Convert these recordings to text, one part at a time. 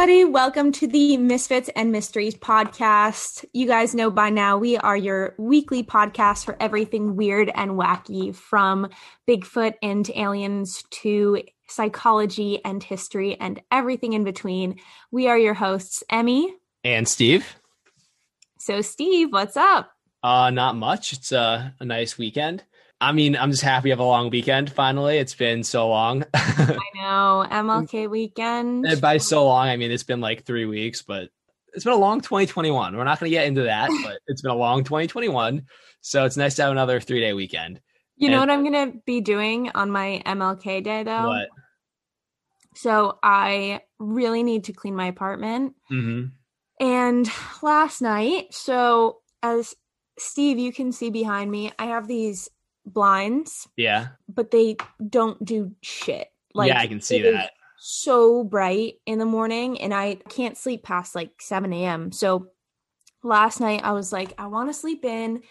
everybody. Welcome to the Misfits and Mysteries podcast. You guys know by now we are your weekly podcast for everything weird and wacky, from Bigfoot and aliens to psychology and history and everything in between. We are your hosts, Emmy. And Steve. So Steve, what's up? Not much. It's a nice weekend. I mean, I'm just happy I have a long weekend, finally. It's been so long. I know. MLK weekend. And by so long, I mean, it's been like 3 weeks, but it's been a long 2021. We're not going to get into that, but it's been a long 2021. So it's nice to have another 3-day weekend. You know what I'm going to be doing on my MLK day, though? What? So I really need to clean my apartment. Mm-hmm. And last night, so as Steve, you can see behind me, I have these blinds, yeah, but they don't do shit. Like, yeah, I can see that. So bright in the morning, and I can't sleep past like 7 a.m. So last night I was like, I want to sleep in,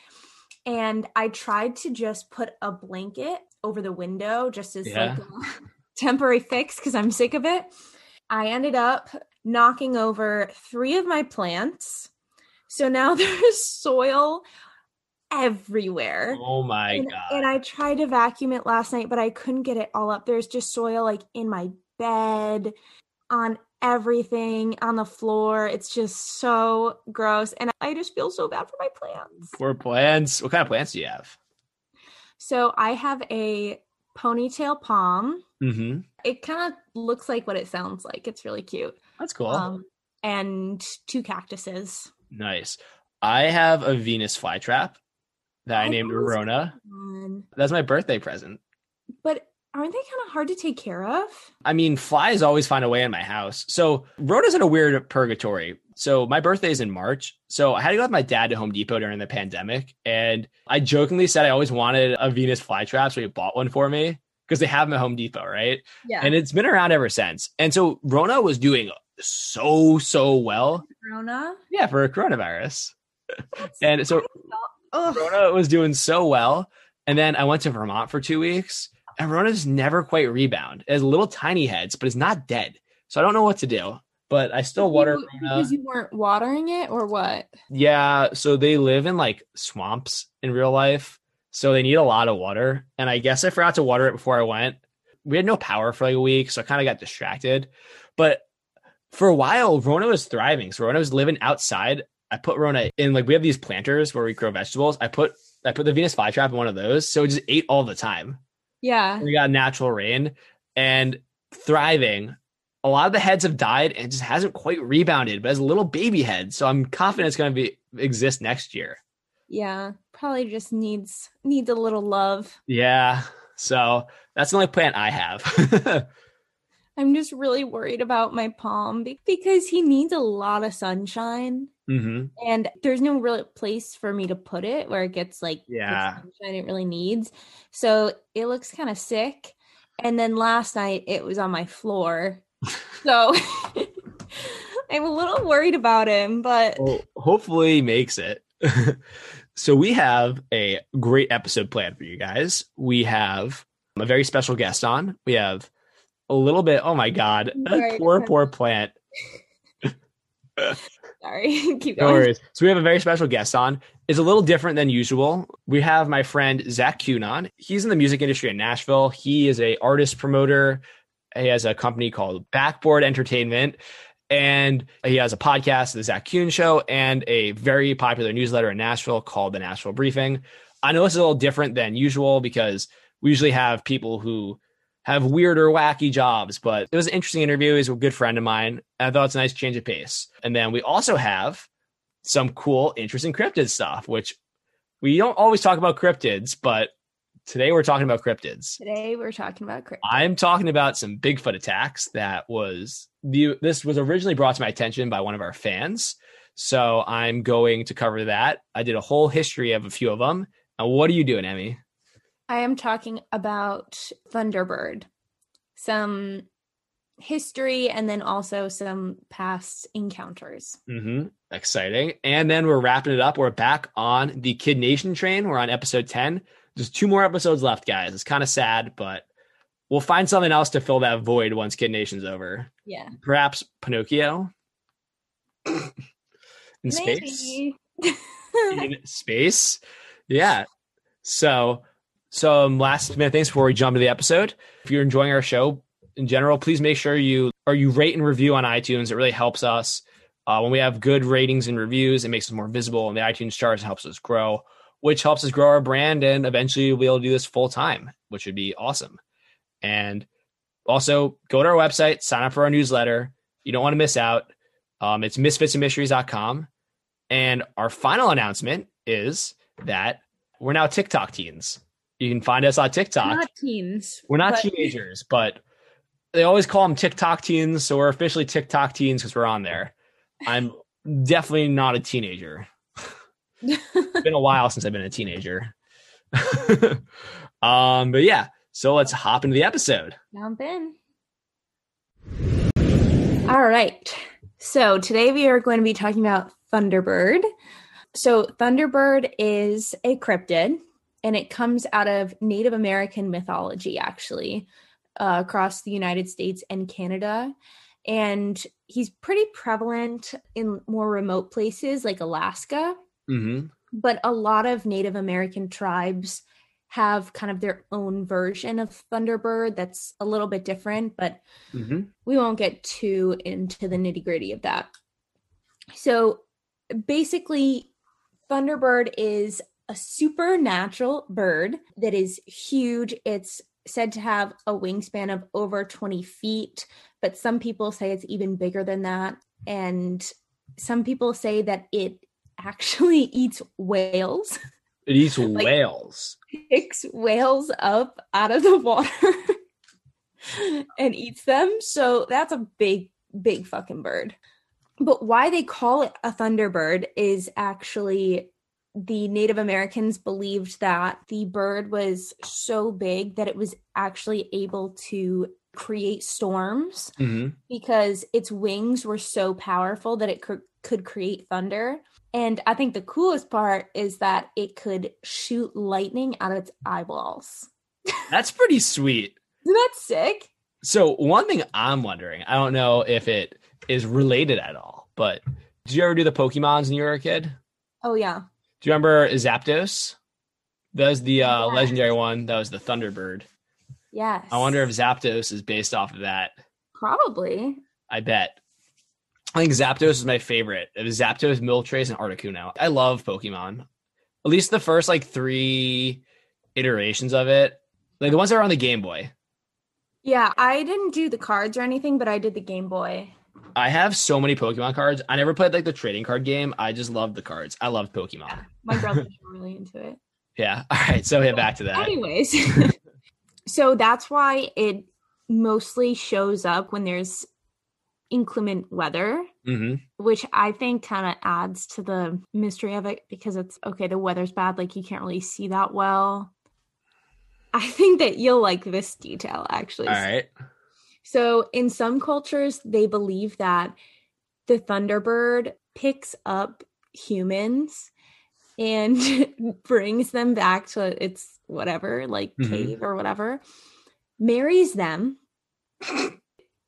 and I tried to just put a blanket over the window just as like a temporary fix because I'm sick of it. I ended up knocking over 3 of my plants, so now there's soil everywhere. Oh my God. And I tried to vacuum it last night, but I couldn't get it all up. There's just soil like in my bed, on everything, on the floor. It's just so gross. And I just feel so bad for my plants. Poor plants. What kind of plants do you have? So I have a ponytail palm. Mm-hmm. It kind of looks like what it sounds like. It's really cute. That's cool. And 2 cactuses. Nice. I have a Venus flytrap that I named Rona. That's my birthday present. But aren't they kind of hard to take care of? I mean, flies always find a way in my house. So Rona's in a weird purgatory. So my birthday is in March. So I had to go with my dad to Home Depot during the pandemic. And I jokingly said I always wanted a Venus flytrap, so he bought one for me because they have them at Home Depot, right? Yeah. And it's been around ever since. And so Rona was doing so well. Rona? Yeah, for a coronavirus. And so Rona was doing so well. And then I went to Vermont for 2 weeks, and Rona's never quite rebound. It has little tiny heads, but it's not dead. So I don't know what to do, but I still water Rona. Because you weren't watering it or what? Yeah. So they live in like swamps in real life. So they need a lot of water. And I guess I forgot to water it before I went. We had no power for like a week. So I kind of got distracted. But for a while, Rona was thriving. So Rona was living outside. I put Rona in, like, we have these planters where we grow vegetables. I put the Venus flytrap in one of those, so it just ate all the time. Yeah. And we got natural rain and thriving. A lot of the heads have died and it just hasn't quite rebounded, but has a little baby head. So I'm confident it's going to exist next year. Yeah. Probably just needs a little love. Yeah. So that's the only plant I have. I'm just really worried about my palm because he needs a lot of sunshine. Mm-hmm. And there's no real place for me to put it where it gets like the sunshine it really needs. So it looks kind of sick. And then last night it was on my floor. So I'm a little worried about him, but hopefully he makes it. So we have a great episode planned for you guys. We have a very special guest on. We have a little bit. Oh my God. Right. Poor plant. Sorry. Keep going. No worries. So we have a very special guest on. It's a little different than usual. We have my friend Zach Kuhn on. He's in the music industry in Nashville. He is an artist promoter. He has a company called Backboard Entertainment, and he has a podcast, The Zach Kuhn Show, and a very popular newsletter in Nashville called The Nashville Briefing. I know this is a little different than usual because we usually have people who have weird or wacky jobs, but it was an interesting interview. He's a good friend of mine. I thought it's a nice change of pace. And then we also have some cool, interesting cryptid stuff, which we don't always talk about cryptids, but today we're talking about cryptids. I'm talking about some Bigfoot attacks. This was originally brought to my attention by one of our fans. So I'm going to cover that. I did a whole history of a few of them. And what are you doing, Emmy? I am talking about Thunderbird, some history, and then also some past encounters. Mm-hmm. Exciting. And then we're wrapping it up. We're back on the Kid Nation train. We're on episode 10. There's 2 more episodes left, guys. It's kind of sad, but We'll find something else to fill that void once Kid Nation's over. Yeah. Perhaps Pinocchio in space. In space. Yeah. So some last minute things before we jump to the episode. If you're enjoying our show in general, please make sure you rate and review on iTunes. It really helps us. When we have good ratings and reviews, it makes us more visible in the iTunes charts and helps us grow, which helps us grow our brand. And eventually we'll be able to do this full time, which would be awesome. And also go to our website, sign up for our newsletter. You don't want to miss out. It's misfitsandmysteries.com. And our final announcement is that we're now TikTok teens. You can find us on TikTok. We're not teens. We're not teenagers, but they always call them TikTok teens. So we're officially TikTok teens because we're on there. I'm definitely not a teenager. It's been a while since I've been a teenager. But yeah. So let's hop into the episode. Jump in. All right. So today we are going to be talking about Thunderbird. So Thunderbird is a cryptid, and it comes out of Native American mythology, actually, across the United States and Canada. And he's pretty prevalent in more remote places like Alaska. Mm-hmm. But a lot of Native American tribes have kind of their own version of Thunderbird that's a little bit different, but we won't get too into the nitty-gritty of that. So basically, Thunderbird is a supernatural bird that is huge. It's said to have a wingspan of over 20 feet, but some people say it's even bigger than that. And some people say that it actually eats whales. It eats whales. Picks whales up out of the water and eats them. So that's a big, big fucking bird. But why they call it a Thunderbird is actually the Native Americans believed that the bird was so big that it was actually able to create storms because its wings were so powerful that it could create thunder. And I think the coolest part is that it could shoot lightning out of its eyeballs. That's pretty sweet. Isn't that sick? So one thing I'm wondering, I don't know if it is related at all, but did you ever do the Pokemons when you were a kid? Oh, yeah. Do you remember Zapdos? That was the yes. legendary one. That was the Thunderbird. Yes. I wonder if Zapdos is based off of that. Probably. I bet. I think Zapdos is my favorite. It was Zapdos, Moltres, and Articuno. I love Pokemon. At least the first like three iterations of it. Like the ones that are on the Game Boy. Yeah, I didn't do the cards or anything, but I did the Game Boy. I have so many Pokemon cards. I never played like the trading card game. I just loved the cards. I loved Pokemon. Yeah, my brother's really into it. Yeah. All right. So yeah, back to that. Anyways. So that's why it mostly shows up when there's inclement weather, which I think kind of adds to the mystery of it because it's okay, the weather's bad, like you can't really see that well. I think that you'll like this detail actually. All right. So in some cultures, they believe that the Thunderbird picks up humans and brings them back to its whatever, like cave or whatever, marries them.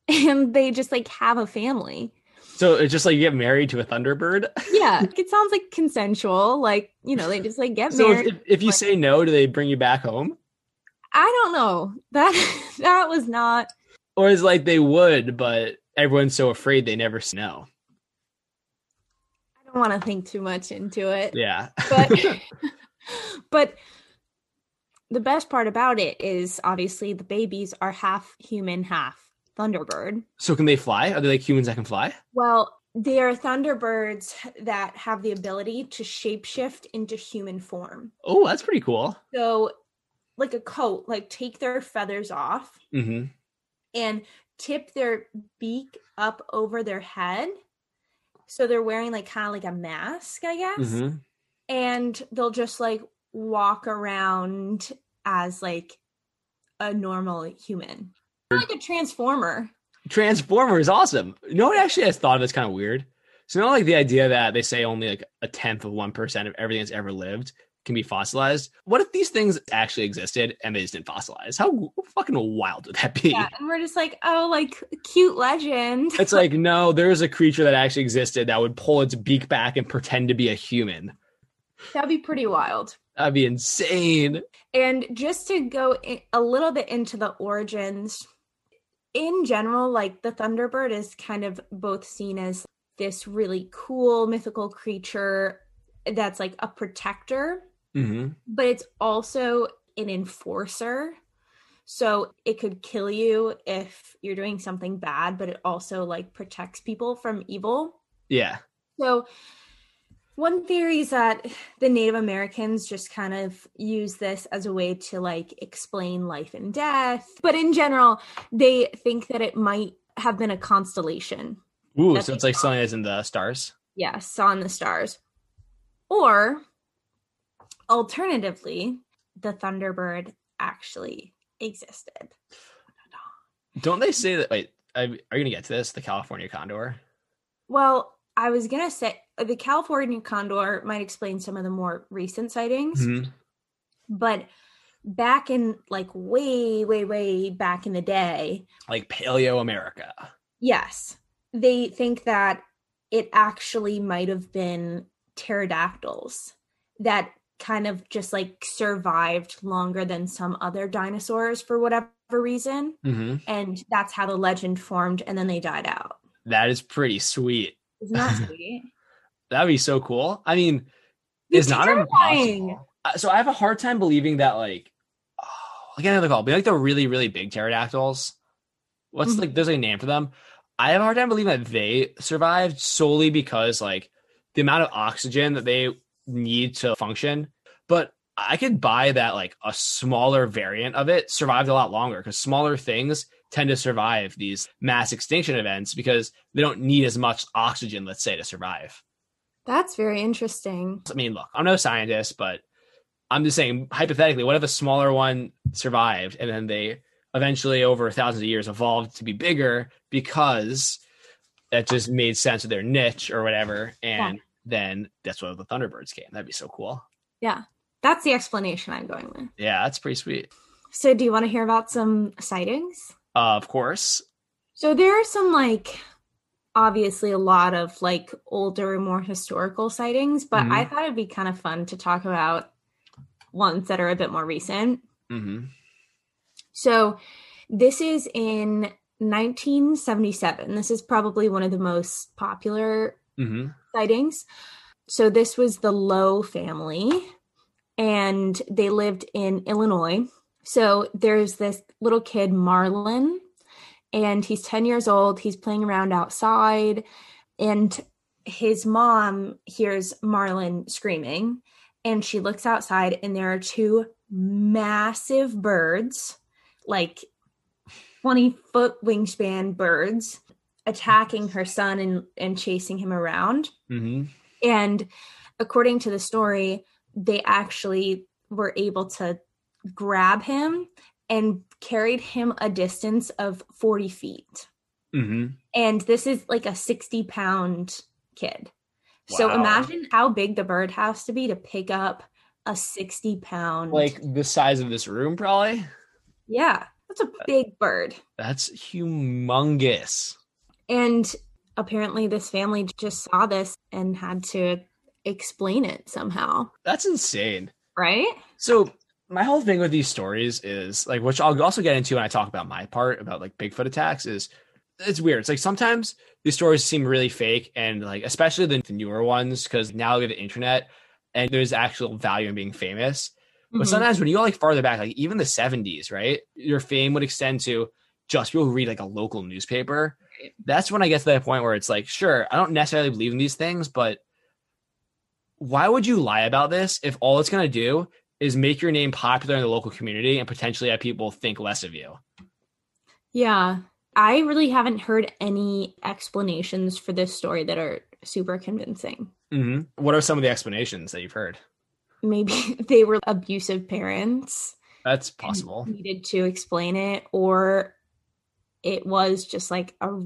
And they just like have a family. So it's just like you get married to a Thunderbird? Yeah. It sounds like consensual. Like, you know, they just like get married. So if you like, say no, do they bring you back home? I don't know. That was not. Or is like they would, but everyone's so afraid they never say no. I don't want to think too much into it. Yeah. But the best part about it is obviously the babies are half human, half Thunderbird. So can they fly? Are they like humans that can fly? Well, they are Thunderbirds that have the ability to shapeshift into human form. Oh, that's pretty cool. So like a coat, like take their feathers off and tip their beak up over their head. So they're wearing like kind of like a mask, I guess. And they'll just like walk around as like a normal human. Like a transformer. Transformer is awesome. You know what actually I thought of that's kind of weird? So you know like the idea that they say only like a tenth of 1% of everything that's ever lived can be fossilized. What if these things actually existed and they just didn't fossilize? How fucking wild would that be? Yeah, and we're just like, oh, like, cute legend. It's like, no, there's a creature that actually existed that would pull its beak back and pretend to be a human. That'd be pretty wild. That'd be insane. And just to go a little bit into the origins, in general, like, the Thunderbird is kind of both seen as this really cool mythical creature that's like a protector, mm-hmm. but it's also an enforcer. So it could kill you if you're doing something bad, but it also like protects people from evil. Yeah. So one theory is that the Native Americans just kind of use this as a way to like explain life and death. But in general, they think that it might have been a constellation. Ooh, so it's like sun is in the stars? Yeah, saw in the stars. Or, alternatively, the Thunderbird actually existed. Don't they say that, wait, are you going to get to this, the California condor? Well, I was going to say, the California condor might explain some of the more recent sightings, mm-hmm. but back in, like, way, way, way back in the day. Like Paleo America. Yes. They think that it actually might have been pterodactyls that kind of just like survived longer than some other dinosaurs for whatever reason. Mm-hmm. And that's how the legend formed, and then they died out. That is pretty sweet. Isn't that sweet? That'd be so cool. I mean, it's not impossible. So I have a hard time believing that like, oh, I get another call, but like the really, really big pterodactyls. What's mm-hmm. like, there's a name for them. I have a hard time believing that they survived solely because like the amount of oxygen that they need to function. But I could buy that like a smaller variant of it survived a lot longer, because smaller things tend to survive these mass extinction events because they don't need as much oxygen, let's say, to survive. That's very interesting. I mean, look, I'm no scientist, but I'm just saying, hypothetically, what if a smaller one survived and then they eventually over thousands of years evolved to be bigger because that just made sense of their niche or whatever. And yeah. Then that's where the Thunderbirds came. That'd be so cool. Yeah. That's the explanation I'm going with. Yeah, that's pretty sweet. So do you want to hear about some sightings? Of course. So there are some like, obviously a lot of like older, more historical sightings, but mm-hmm. I thought it'd be kind of fun to talk about ones that are a bit more recent. Mm-hmm. So this is in 1977. This is probably one of the most popular mm-hmm. sightings. So this was the Lowe family, and they lived in Illinois. So there's this little kid, Marlin, and he's 10 years old. He's playing around outside, and his mom hears Marlin screaming, and she looks outside, and there are two massive birds, like 20-foot wingspan birds, attacking her son and chasing him around. Mm-hmm. And according to the story, they actually were able to grab him and carried him a distance of 40 feet. Mm-hmm. And this is like a 60-pound kid. Wow. So imagine how big the bird has to be to pick up a 60-pound. Like the size of this room, probably? Yeah. That's a big bird. That's humongous. And apparently this family just saw this and had to explain it somehow. That's insane. Right? So my whole thing with these stories is like, which I'll also get into when I talk about my part about like Bigfoot attacks, is it's weird. It's like sometimes these stories seem really fake, and like, especially the newer ones, because now we have the internet and there's actual value in being famous. But sometimes when you go like farther back, like even the 70s, right? Your fame would extend to just people who read like a local newspaper. Right. That's when I get to that point where it's like, sure, I don't necessarily believe in these things, but why would you lie about this if all it's going to do is make your name popular in the local community and potentially have people think less of you? Yeah. I really haven't heard any explanations for this story that are super convincing. Mm-hmm. What are some of the explanations that you've heard? Maybe they were abusive parents. That's possible. Needed to explain it, or it was just like a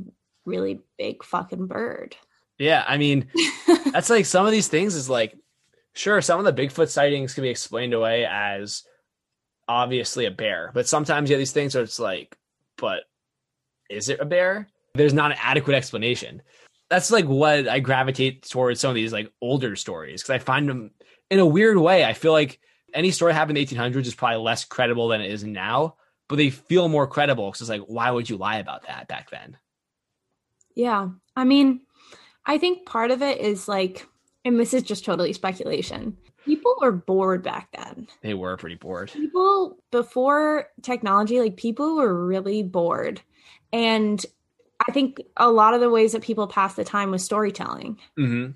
really big fucking bird. Yeah, I mean, that's like some of these things is like sure, some of the Bigfoot sightings can be explained away as obviously a bear, but sometimes you have these things where it's like, but is it a bear? There's not an adequate explanation. That's like what I gravitate towards some of these like older stories, because I find them in a weird way. I feel like any story happened in the 1800s is probably less credible than it is now, but they feel more credible because it's like, why would you lie about that back then? Yeah. I mean, I think part of it is like, and this is just totally speculation, people were bored back then. They were pretty bored. People before technology, like people were really bored. And I think a lot of the ways that people pass the time was storytelling. Mm-hmm.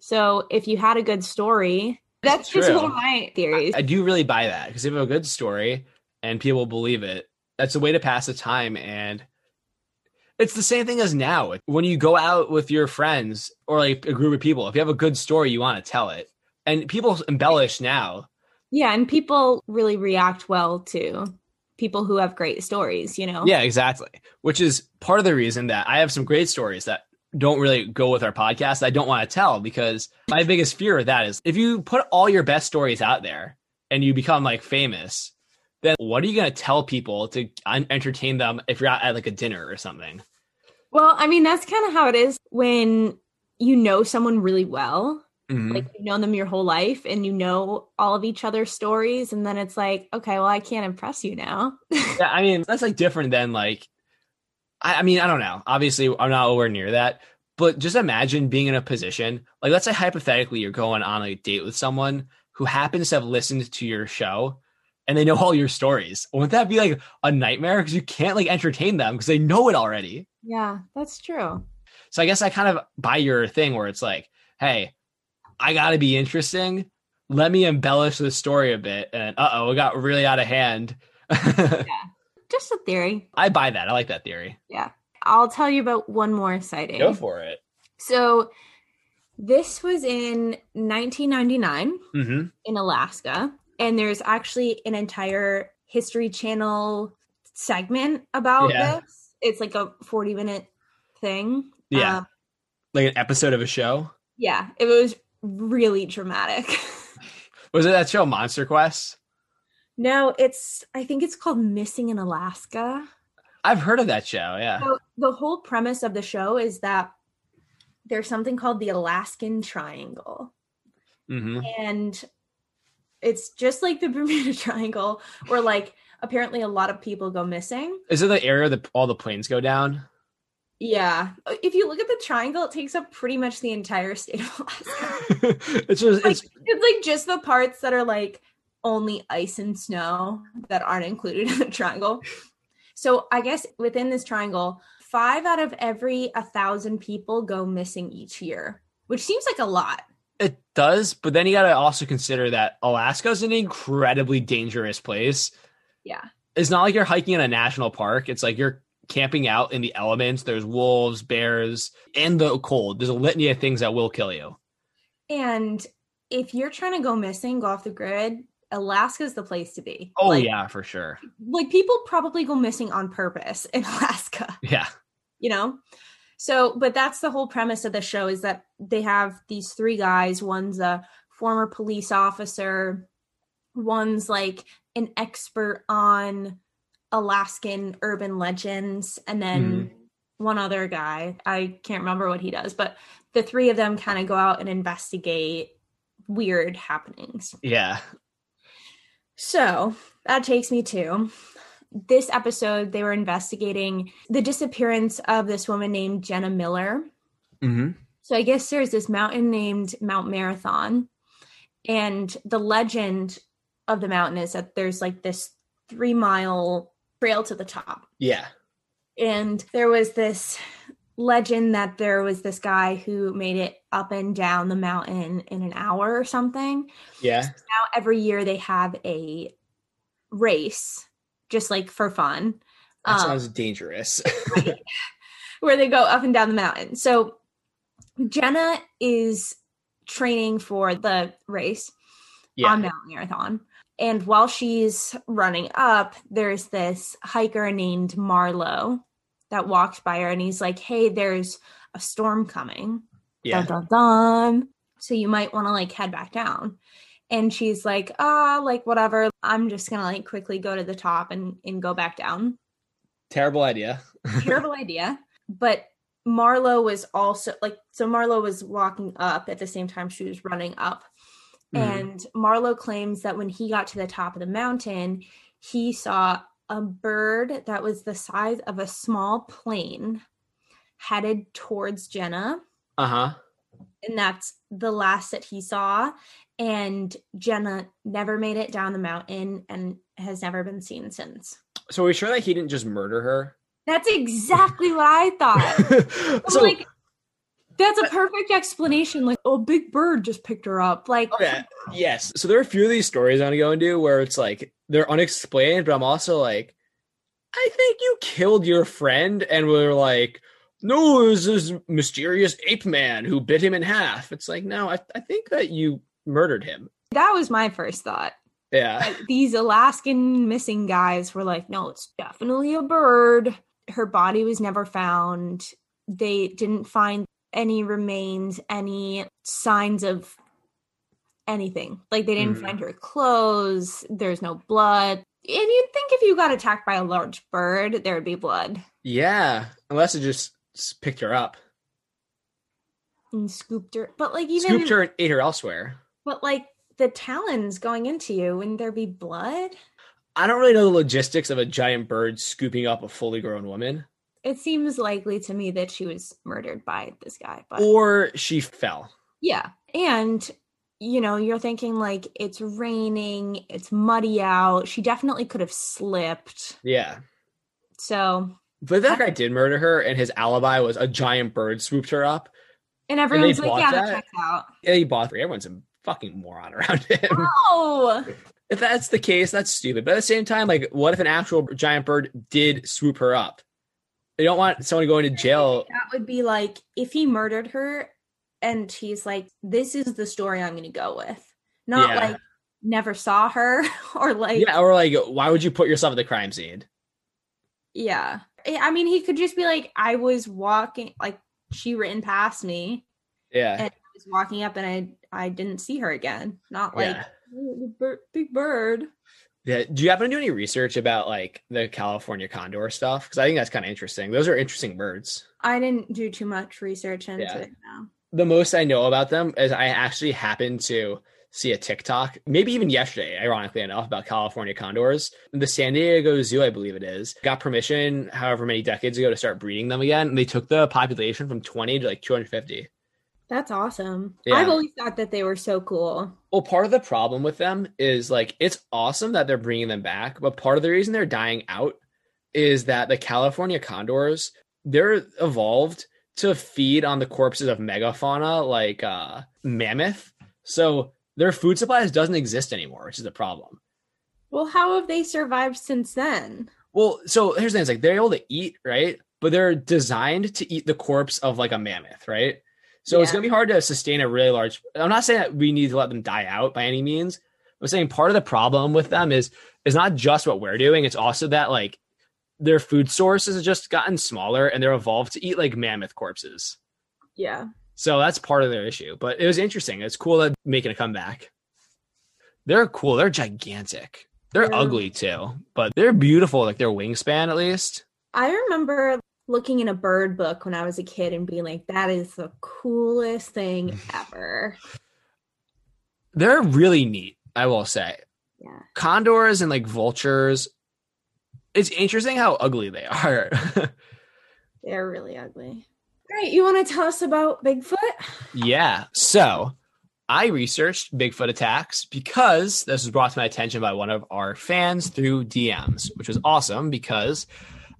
So if you had a good story, that's just one of my theories. I do really buy that, because if you have a good story and people believe it, that's a way to pass the time. And it's the same thing as now. When you go out with your friends or like a group of people, if you have a good story, you want to tell it. And people embellish now. Yeah, and people really react well to people who have great stories, you know? Yeah, exactly. Which is part of the reason that I have some great stories that don't really go with our podcast. I don't want to tell, because my biggest fear of that is if you put all your best stories out there and you become like famous, then what are you going to tell people to entertain them if you're out at like a dinner or something? Well, I mean, that's kind of how it is when you know someone really well, mm-hmm. like you've known them your whole life and you know all of each other's stories. And then it's like, okay, well, I can't impress you now. Yeah, I mean, that's like different than like, I mean, I don't know. Obviously, I'm not nowhere near that. But just imagine being in a position, like let's say hypothetically, you're going on a date with someone who happens to have listened to your show and they know all your stories. Wouldn't that be like a nightmare? Because you can't like entertain them because they know it already. Yeah, that's true. So I guess I kind of buy your thing where it's like, hey, I got to be interesting. Let me embellish this story a bit. And it got really out of hand. Yeah. Just a theory. I buy that. I like that theory. Yeah. I'll tell you about one more sighting. Go for it. So this was in 1999 mm-hmm. in Alaska. And there's actually an entire History Channel segment about this. It's like a 40-minute thing. Yeah. Like an episode of a show? Yeah. It was really dramatic. Was it that show Monster Quest? No, I think it's called Missing in Alaska. I've heard of that show, yeah. So the whole premise of the show is that there's something called the Alaskan Triangle. Mm-hmm. And it's just like the Bermuda Triangle, where like apparently a lot of people go missing. Is it the area that all the planes go down? Yeah. If you look at the triangle, it takes up pretty much the entire state of Alaska. It's like just the parts that are like only ice and snow that aren't included in the triangle. So I guess within this triangle, 5 out of every 1,000 people go missing each year, which seems like a lot. It does. But then you got to also consider that Alaska is an incredibly dangerous place. Yeah. It's not like you're hiking in a national park. It's like you're camping out in the elements. There's wolves, bears, and the cold. There's a litany of things that will kill you. And if you're trying to go missing, go off the grid, Alaska's the place to be. Oh, like, yeah, for sure. Like people probably go missing on purpose in Alaska. Yeah. You know? So, but that's the whole premise of the show, is that they have these three guys. One's a former police officer. One's like an expert on Alaskan urban legends. And then one other guy, I can't remember what he does, but the three of them kind of go out and investigate weird happenings. Yeah. So that takes me to this episode. They were investigating the disappearance of this woman named Jenna Miller. Mm-hmm. So I guess there's this mountain named Mount Marathon. And the legend of the mountain is that there's like this 3-mile trail to the top. Yeah. And there was this legend that there was this guy who made it up and down the mountain in an hour or something. Yeah. So now every year they have a race just like for fun. That sounds dangerous. Right? Where they go up and down the mountain. So Jenna is training for the race on Mount Marathon. And while she's running up, there's this hiker named Marlo that walks by her, and he's like, hey, there's a storm coming. Yeah. Dun, dun, dun. So you might want to like head back down. And she's like, whatever. I'm just going to like quickly go to the top and go back down. Terrible idea. Terrible idea. But Marlo was also like, so Marlo was walking up at the same time she was running up. And Marlo claims that when he got to the top of the mountain, he saw a bird that was the size of a small plane headed towards Jenna. Uh-huh. And that's the last that he saw. And Jenna never made it down the mountain and has never been seen since. So are we sure that he didn't just murder her? That's exactly what I thought. So, like, that's a perfect explanation. Like, oh, big bird just picked her up. Like, okay. Yes. So there are a few of these stories I'm going to go into where it's like, they're unexplained, but I'm also like, I think you killed your friend. And we're like, no, it was this mysterious ape man who bit him in half. It's like, no, I think that you murdered him. That was my first thought. Yeah. Like, these Alaskan missing guys were like, no, it's definitely a bird. Her body was never found. They didn't find any remains, any signs of anything. Like, they didn't find her clothes. There's no blood. And you'd think if you got attacked by a large bird, there would be blood. Yeah. Unless it just picked her up. And scooped her. But like, even scooped her and ate her elsewhere. But like, the talons going into you, wouldn't there be blood? I don't really know the logistics of a giant bird scooping up a fully grown woman. It seems likely to me that she was murdered by this guy. But... or she fell. Yeah. And, you know, you're thinking, like, it's raining, it's muddy out. She definitely could have slipped. Yeah. So. But that guy did murder her, and his alibi was a giant bird swooped her up. And everyone's and like, yeah, that checks out. Yeah, he bought three. Everyone's a fucking moron around him. No! If that's the case, that's stupid. But at the same time, like, what if an actual giant bird did swoop her up? They don't want someone going to jail. That would be like, if he murdered her and he's like, this is the story I'm going to go with. Not like, never saw her or like. Yeah, or like, why would you put yourself at the crime scene? Yeah. I mean, he could just be like, I was walking, like, she ran past me. Yeah. And I was walking up and I didn't see her again. Not like, oh, big bird. Yeah. Do you happen to do any research about like the California condor stuff? Because I think that's kind of interesting. Those are interesting birds. I didn't do too much research into it. No. The most I know about them is I actually happened to see a TikTok, maybe even yesterday, ironically enough, about California condors. The San Diego Zoo, I believe it is, got permission however many decades ago to start breeding them again. And they took the population from 20 to like 250. That's awesome. Yeah. I've always thought that they were so cool. Well, part of the problem with them is like, it's awesome that they're bringing them back. But part of the reason they're dying out is that the California condors, they're evolved to feed on the corpses of megafauna like mammoth. So their food supplies doesn't exist anymore, which is a problem. Well, how have they survived since then? Well, so here's the thing. It's like, they're able to eat, right? But they're designed to eat the corpse of like a mammoth, right? So it's going to be hard to sustain a really large... I'm not saying that we need to let them die out by any means. I'm saying part of the problem with them is not just what we're doing. It's also that like their food source has just gotten smaller and they're evolved to eat like mammoth corpses. Yeah. So that's part of their issue. But it was interesting. It's cool that they're making a comeback. They're cool. They're gigantic. They're ugly too. But they're beautiful. Like their wingspan at least. I remember... looking in a bird book when I was a kid and being like, that is the coolest thing ever. They're really neat, I will say. Yeah. Condors and like vultures. It's interesting how ugly they are. They're really ugly. All right, you want to tell us about Bigfoot? Yeah. So I researched Bigfoot attacks because this was brought to my attention by one of our fans through DMs, which was awesome because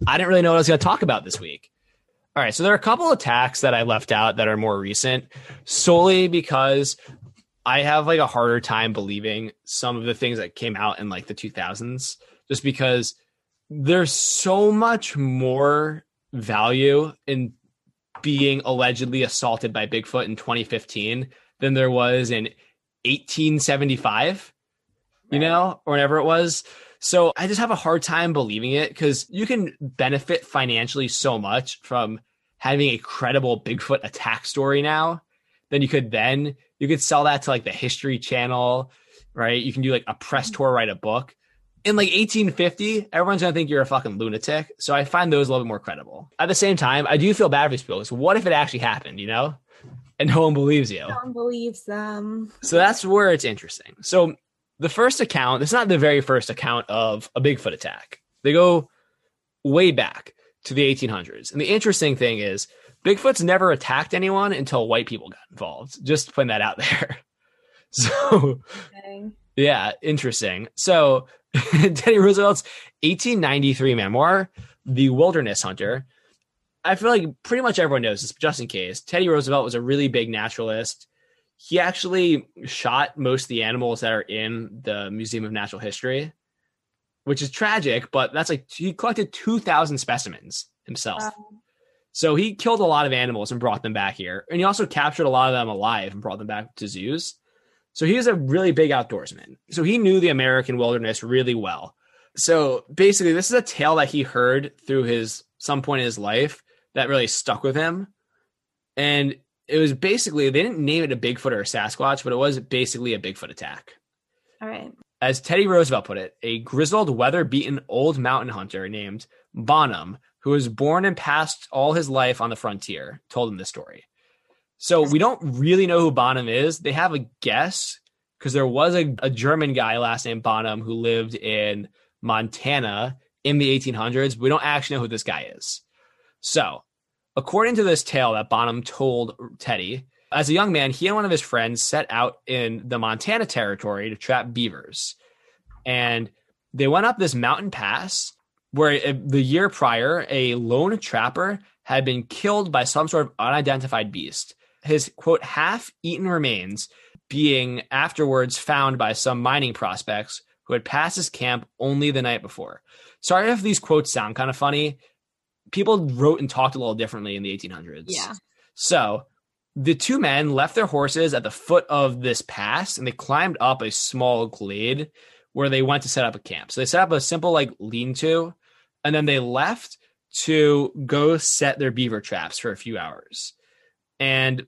I didn't really know what I was going to talk about this week. All right, so there are a couple attacks that I left out that are more recent solely because I have like a harder time believing some of the things that came out in like the 2000s just because there's so much more value in being allegedly assaulted by Bigfoot in 2015 than there was in 1875, you know, or whenever it was. So I just have a hard time believing it because you can benefit financially so much from having a credible Bigfoot attack story now Then you could sell that to like the History Channel, right? You can do like a press tour, write a book. In like 1850, everyone's going to think you're a fucking lunatic. So I find those a little bit more credible. At the same time, I do feel bad for these people. So what if it actually happened, you know? And no one believes you. No one believes them. So that's where it's interesting. So the first account, it's not the very first account of a Bigfoot attack. They go way back to the 1800s. And the interesting thing is Bigfoot's never attacked anyone until white people got involved. Just putting that out there. So, yeah, interesting. So Teddy Roosevelt's 1893 memoir, The Wilderness Hunter. I feel like pretty much everyone knows this, but just in case. Teddy Roosevelt was a really big naturalist. He actually shot most of the animals that are in the Museum of Natural History, which is tragic, but that's like he collected 2,000 specimens himself. Wow. So he killed a lot of animals and brought them back here. And he also captured a lot of them alive and brought them back to zoos. So he was a really big outdoorsman. So he knew the American wilderness really well. So basically, this is a tale that he heard through some point in his life that really stuck with him. And it was basically, they didn't name it a Bigfoot or a Sasquatch, but it was basically a Bigfoot attack. All right. As Teddy Roosevelt put it, a grizzled, weather-beaten old mountain hunter named Bonham, who was born and passed all his life on the frontier, told him this story. So we don't really know who Bonham is. They have a guess because there was a German guy last name Bonham who lived in Montana in the 1800s. We don't actually know who this guy is. So according to this tale that Bonham told Teddy, as a young man, he and one of his friends set out in the Montana territory to trap beavers. And they went up this mountain pass where the year prior, a lone trapper had been killed by some sort of unidentified beast. His, quote, half-eaten remains being afterwards found by some mining prospects who had passed his camp only the night before. Sorry if these quotes sound kind of funny. People wrote and talked a little differently in the 1800s. Yeah. So the two men left their horses at the foot of this pass, and they climbed up a small glade where they went to set up a camp. So they set up a simple like lean-to, and then they left to go set their beaver traps for a few hours. And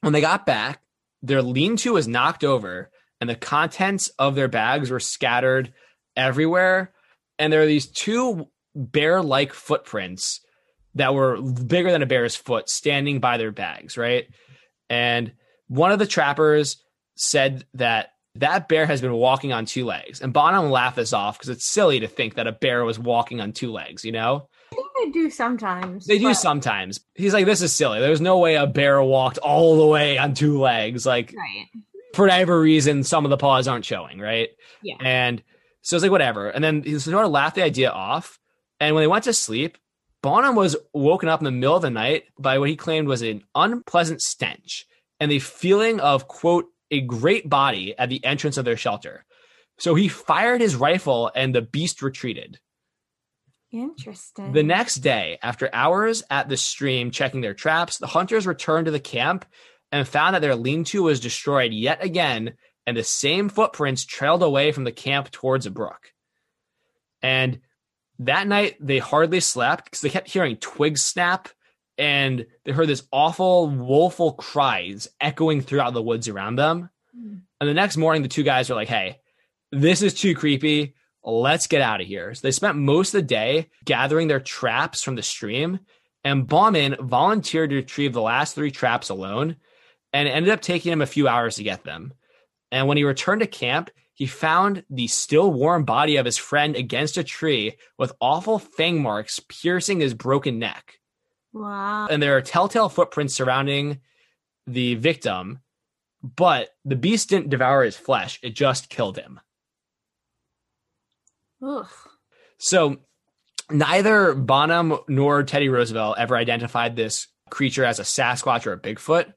when they got back, their lean-to was knocked over and the contents of their bags were scattered everywhere. And there were these two bear-like footprints that were bigger than a bear's foot standing by their bags, right? And one of the trappers said that bear has been walking on two legs. And Bonham laughed this off because it's silly to think that a bear was walking on two legs, you know? I think they do sometimes. He's like, this is silly. There's no way a bear walked all the way on two legs. Like, right. For whatever reason, some of the paws aren't showing, right? Yeah. And so it's like, whatever. And then he sort of laughed the idea off. And when they went to sleep, Bonham was woken up in the middle of the night by what he claimed was an unpleasant stench and the feeling of, quote, a great body at the entrance of their shelter. So he fired his rifle and the beast retreated. Interesting. The next day, after hours at the stream checking their traps, the hunters returned to the camp and found that their lean-to was destroyed yet again, and the same footprints trailed away from the camp towards a brook. And that night, they hardly slept because they kept hearing twigs snap, and they heard this awful, woeful cries echoing throughout the woods around them. And the next morning, the two guys were like, hey, this is too creepy. Let's get out of here. So they spent most of the day gathering their traps from the stream, and Bauman volunteered to retrieve the last three traps alone, and it ended up taking him a few hours to get them. And when he returned to camp, he found the still warm body of his friend against a tree with awful fang marks piercing his broken neck. Wow. And there are telltale footprints surrounding the victim, but the beast didn't devour his flesh. It just killed him. Ugh. So neither Bonham nor Teddy Roosevelt ever identified this creature as a Sasquatch or a Bigfoot,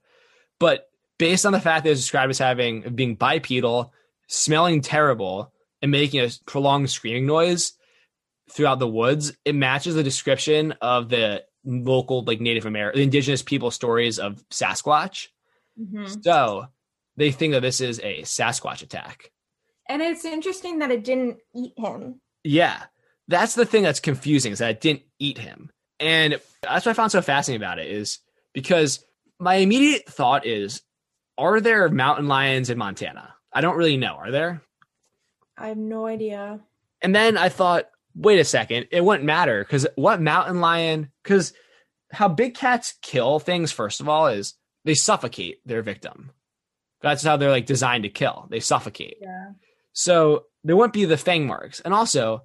but based on the fact that it was described as being bipedal, smelling terrible, and making a prolonged screaming noise throughout the woods, it matches the description of the local like Native American, indigenous people stories of Sasquatch. Mm-hmm. So they think that this is a Sasquatch attack. And it's interesting that it didn't eat him. Yeah. That's the thing that's confusing, is that it didn't eat him. And that's what I found so fascinating about it, is because My immediate thought is, are there mountain lions in Montana? I don't really know. Are there? I have no idea. And then I thought, wait a second, it wouldn't matter because what mountain lion, because how big cats kill things, first of all, is they suffocate their victim. That's how they're like designed to kill. They suffocate. Yeah. So there wouldn't be the fang marks. And also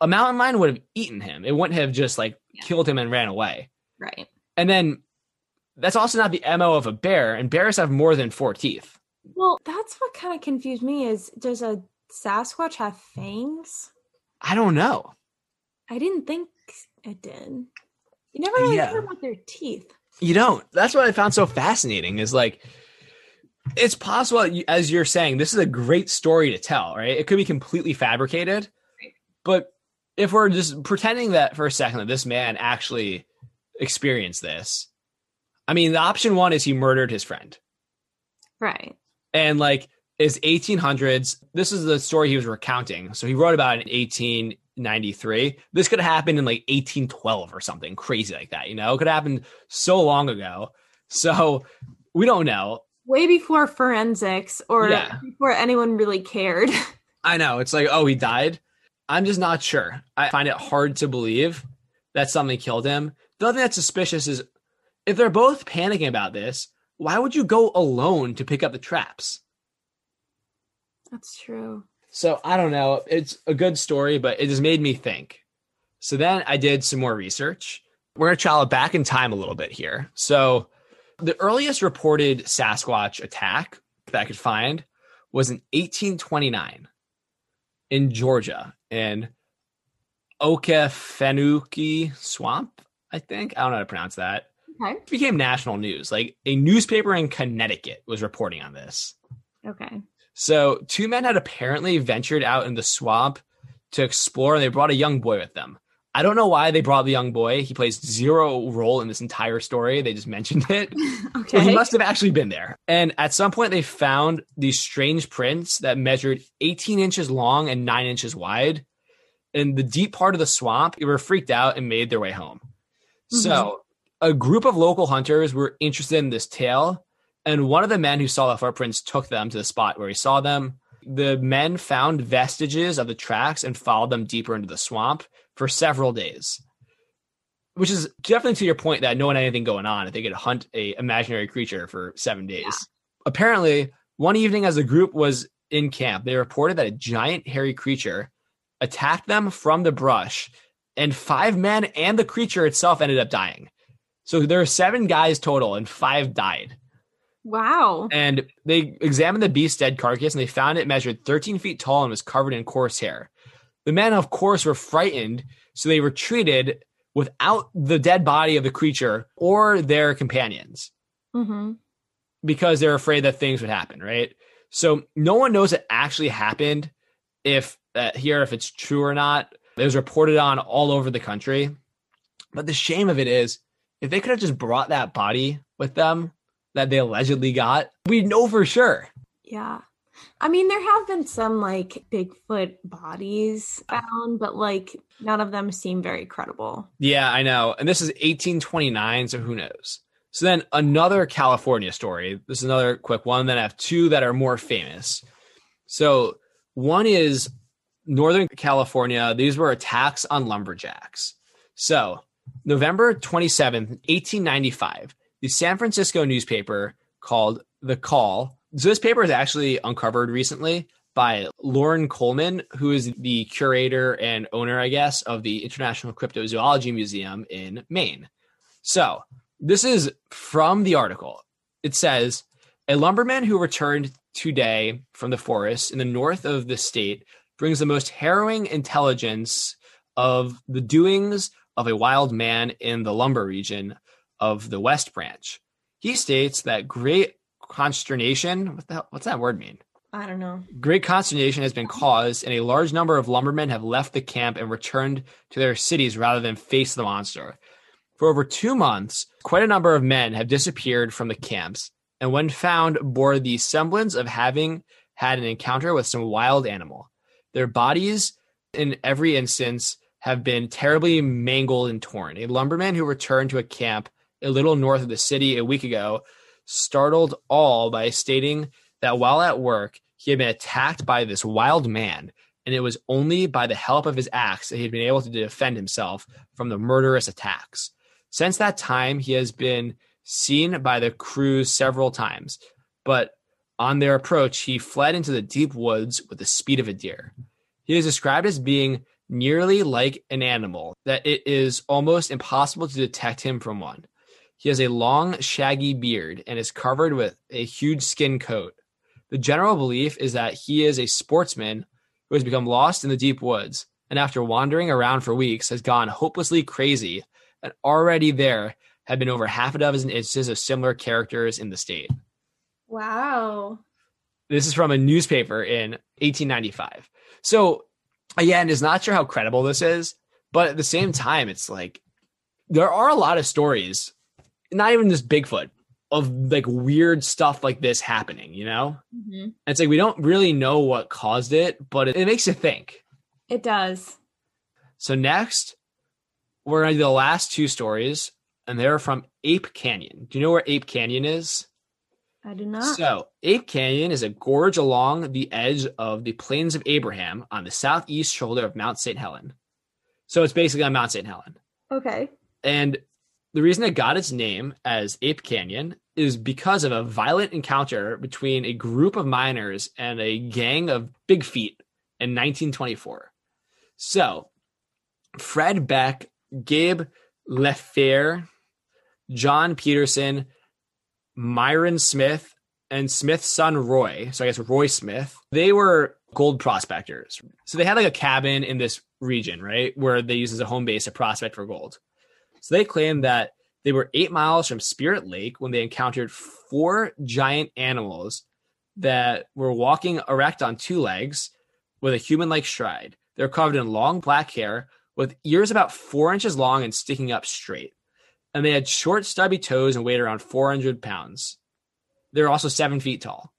a mountain lion would have eaten him. It wouldn't have just like killed him and ran away. Right. And then that's also not the MO of a bear, and bears have more than 4 teeth. Well, that's what kind of confused me is, does a Sasquatch have fangs? I don't know. I didn't think it did. You never really hear about their teeth. You don't. That's what I found so fascinating is like, it's possible, as you're saying, this is a great story to tell, right? It could be completely fabricated, but if we're just pretending that for a second that this man actually experienced this, I mean, the option one is he murdered his friend. Right. And like, it's 1800s. This is the story he was recounting. So he wrote about it in 1893. This could have happened in like 1812 or something crazy like that, you know? It could have happened so long ago. So we don't know. Way before forensics or before anyone really cared. I know. It's like, oh, he died. I'm just not sure. I find it hard to believe that something killed him. The other thing that's suspicious is if they're both panicking about this, why would you go alone to pick up the traps? That's true. So I don't know. It's a good story, but it just made me think. So then I did some more research. We're going to travel back in time a little bit here. So the earliest reported Sasquatch attack that I could find was in 1829 in Georgia in Okefenokee Swamp, I think. I don't know how to pronounce that. Okay. It became national news. Like a newspaper in Connecticut was reporting on this. Okay. So 2 men had apparently ventured out in the swamp to explore, and they brought a young boy with them. I don't know why they brought the young boy. He plays 0 role in this entire story. They just mentioned it. Okay. But he must have actually been there. And at some point, they found these strange prints that measured 18 inches long and 9 inches wide. In the deep part of the swamp, they were freaked out and made their way home. Mm-hmm. So a group of local hunters were interested in this tale, and one of the men who saw the footprints took them to the spot where he saw them. The men found vestiges of the tracks and followed them deeper into the swamp for several days, which is definitely to your point that no one had anything going on if they could hunt a imaginary creature for 7 days. Yeah. Apparently, one evening as the group was in camp, they reported that a giant hairy creature attacked them from the brush, and 5 men and the creature itself ended up dying. So there were 7 guys total, and 5 died. Wow. And they examined the beast's dead carcass, and they found it measured 13 feet tall and was covered in coarse hair. The men, of course, were frightened, so they retreated without the dead body of the creature or their companions because they're afraid that things would happen, right? So no one knows it actually happened if it's true or not. It was reported on all over the country. But the shame of it is, if they could have just brought that body with them that they allegedly got, we'd know for sure. Yeah. I mean, there have been some like Bigfoot bodies found, but like none of them seem very credible. Yeah, I know. And this is 1829, so who knows? So then another California story. This is another quick one. Then I have 2 that are more famous. So one is Northern California. These were attacks on lumberjacks. So November 27th, 1895, the San Francisco newspaper called The Call. So this paper is actually uncovered recently by Lauren Coleman, who is the curator and owner, I guess, of the International Cryptozoology Museum in Maine. So this is from the article. It says, a lumberman who returned today from the forest in the north of the state brings the most harrowing intelligence of the doings of a wild man in the lumber region of the West Branch. He states that great consternation, what's that word mean? I don't know. Great consternation has been caused, and a large number of lumbermen have left the camp and returned to their cities rather than face the monster. For over 2 months, quite a number of men have disappeared from the camps, and when found, bore the semblance of having had an encounter with some wild animal. Their bodies, in every instance, have been terribly mangled and torn. A lumberman who returned to a camp a little north of the city a week ago, startled all by stating that while at work, he had been attacked by this wild man, and it was only by the help of his axe that he had been able to defend himself from the murderous attacks. Since that time, he has been seen by the crew several times, but on their approach, he fled into the deep woods with the speed of a deer. He is described as being nearly like an animal, that it is almost impossible to detect him from one. He has a long, shaggy beard and is covered with a huge skin coat. The general belief is that he is a sportsman who has become lost in the deep woods, and after wandering around for weeks, has gone hopelessly crazy, and already there have been over half a dozen instances of similar characters in the state. Wow. This is from a newspaper in 1895. So, again, it's not sure how credible this is, but at the same time, it's like there are a lot of stories, not even just Bigfoot, of like weird stuff like this happening, you know? Mm-hmm. It's like we don't really know what caused it, but it makes you think. It does. So next, we're going to do the last two stories, and they're from Ape Canyon. Do you know where Ape Canyon is? I do not. So, Ape Canyon is a gorge along the edge of the Plains of Abraham on the southeast shoulder of Mount St. Helens. So, it's basically on Mount St. Helens. Okay. And the reason it got its name as Ape Canyon is because of a violent encounter between a group of miners and a gang of Bigfeet in 1924. So, Fred Beck, Gabe Lefevre, John Peterson, Myron Smith, and Smith's son Roy, so I guess Roy Smith, they were gold prospectors. So they had like a cabin in this region, right, where they used as a home base to prospect for gold. So they claimed that they were 8 miles from Spirit Lake when they encountered 4 giant animals that were walking erect on 2 legs with a human-like stride. They're covered in long black hair with ears about 4 inches long and sticking up straight. And they had short, stubby toes and weighed around 400 pounds. They're also 7 feet tall.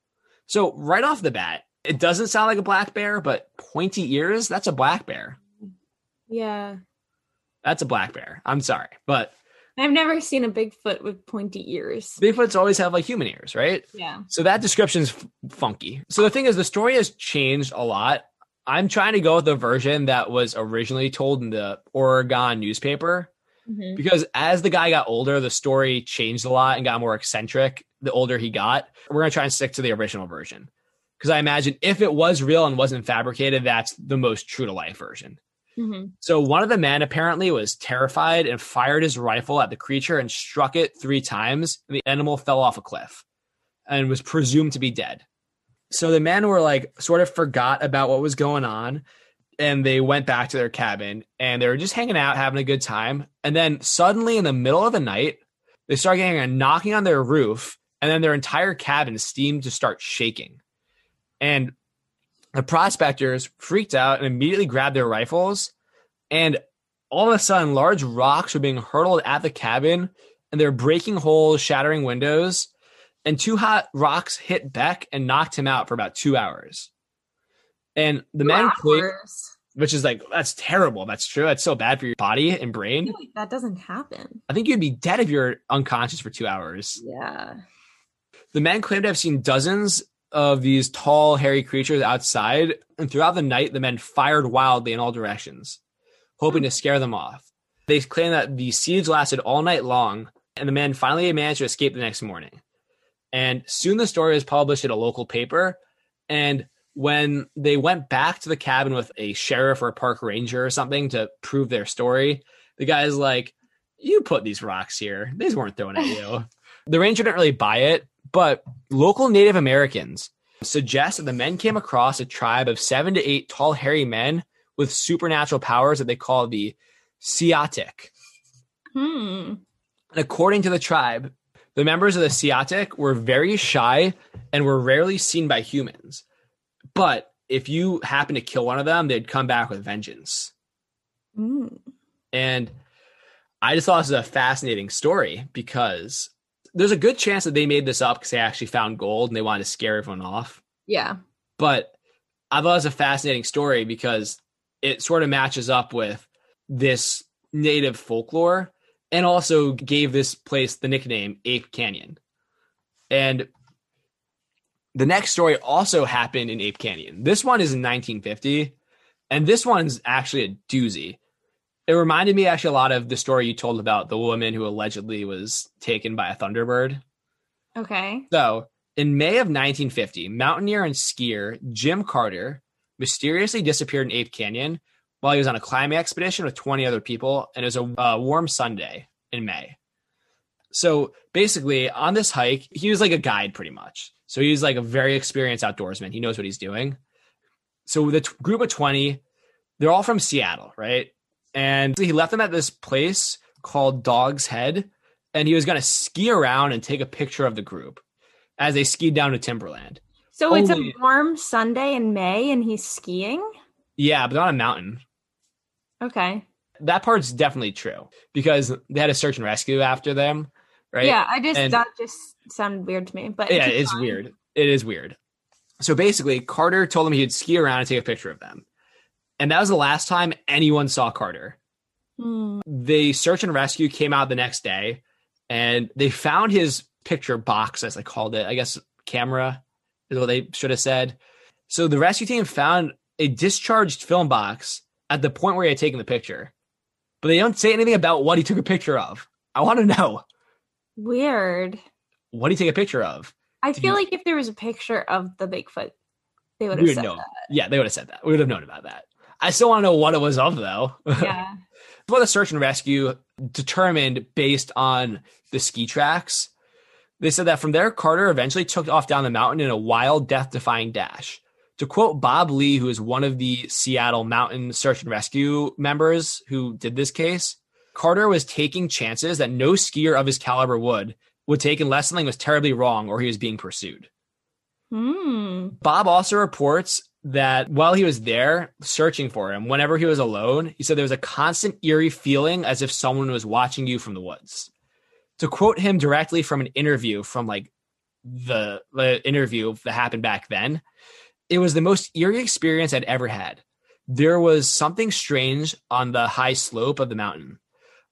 So right off the bat, it doesn't sound like a black bear, but pointy ears, that's a black bear. Yeah. That's a black bear. I'm sorry, but I've never seen a Bigfoot with pointy ears. Bigfoots always have like human ears, right? Yeah. So that description's funky. So the thing is, the story has changed a lot. I'm trying to go with the version that was originally told in the Oregon newspaper. Mm-hmm. Because as the guy got older, the story changed a lot and got more eccentric the older he got. We're going to try and stick to the original version. Because I imagine if it was real and wasn't fabricated, that's the most true-to-life version. Mm-hmm. So one of the men apparently was terrified and fired his rifle at the creature and struck it 3 times. And the animal fell off a cliff and was presumed to be dead. So the men were like sort of forgot about what was going on. And they went back to their cabin and they were just hanging out, having a good time. And then suddenly in the middle of the night, they started getting a knocking on their roof, and then their entire cabin seemed to start shaking. And the prospectors freaked out and immediately grabbed their rifles. And all of a sudden, large rocks were being hurled at the cabin, and they're breaking holes, shattering windows. And 2 hot rocks hit Beck and knocked him out for about 2 hours. And the man, which is like, that's terrible. That's true. That's so bad for your body and brain. I feel like that doesn't happen. I think you'd be dead if you're unconscious for 2 hours. Yeah. The man claimed to have seen dozens of these tall, hairy creatures outside. And throughout the night, the men fired wildly in all directions, hoping to scare them off. They claimed that the siege lasted all night long, and the men finally managed to escape the next morning. And soon the story was published in a local paper. And when they went back to the cabin with a sheriff or a park ranger or something to prove their story, the guy's like, you put these rocks here. These weren't thrown at you. The ranger didn't really buy it, but local Native Americans suggest that the men came across a tribe of 7 to 8 tall, hairy men with supernatural powers that they call the Siatic. And according to the tribe, the members of the Siatic were very shy and were rarely seen by humans. But if you happen to kill one of them, they'd come back with vengeance. And I just thought this was a fascinating story because there's a good chance that they made this up because they actually found gold and they wanted to scare everyone off. Yeah. But I thought it was a fascinating story because it sort of matches up with this native folklore. and also gave this place the nickname Ape Canyon. And the next story also happened in Ape Canyon. This one is in 1950, and this one's actually a doozy. It reminded me actually a lot of the story you told about the woman who allegedly was taken by a Thunderbird. Okay. So, in May of 1950, mountaineer and skier Jim Carter mysteriously disappeared in Ape Canyon while he was on a climbing expedition with 20 other people, and it was a warm Sunday in May. So, basically, on this hike, he was like a guide pretty much. So, he was like a very experienced outdoorsman. He knows what he's doing. So, the group of 20, they're all from Seattle, right? And he left them at this place called Dog's Head, and he was going to ski around and take a picture of the group as they skied down to Timberland. So it's a warm Sunday in May, and he's skiing? Yeah, but on a mountain. Okay. That part's definitely true, because they had a search and rescue after them, right? Yeah, that just sounded weird to me. But yeah, it's weird. It is weird. So basically, Carter told them he'd ski around and take a picture of them. And that was the last time anyone saw Carter. Mm. The search and rescue came out the next day, and they found his picture box, as I called it. I guess camera is what they should have said. So the rescue team found a discharged film box at the point where he had taken the picture. But they don't say anything about what he took a picture of. I want to know. Weird. What did he take a picture of? I feel like if there was a picture of the Bigfoot, they would have said that. Yeah, they would have said that. We would have known about that. I still want to know what it was of, though. Yeah. Well, the search and rescue determined based on the ski tracks. They said that from there, Carter eventually took off down the mountain in a wild, death-defying dash. To quote Bob Lee, who is one of the Seattle Mountain Search and Rescue members who did this case, Carter was taking chances that no skier of his caliber would take unless something was terribly wrong or he was being pursued. Mm. Bob also reports that while he was there searching for him, whenever he was alone, he said there was a constant eerie feeling as if someone was watching you from the woods. To quote him directly from an interview from like the interview that happened back then, it was the most eerie experience I'd ever had. There was something strange on the high slope of the mountain.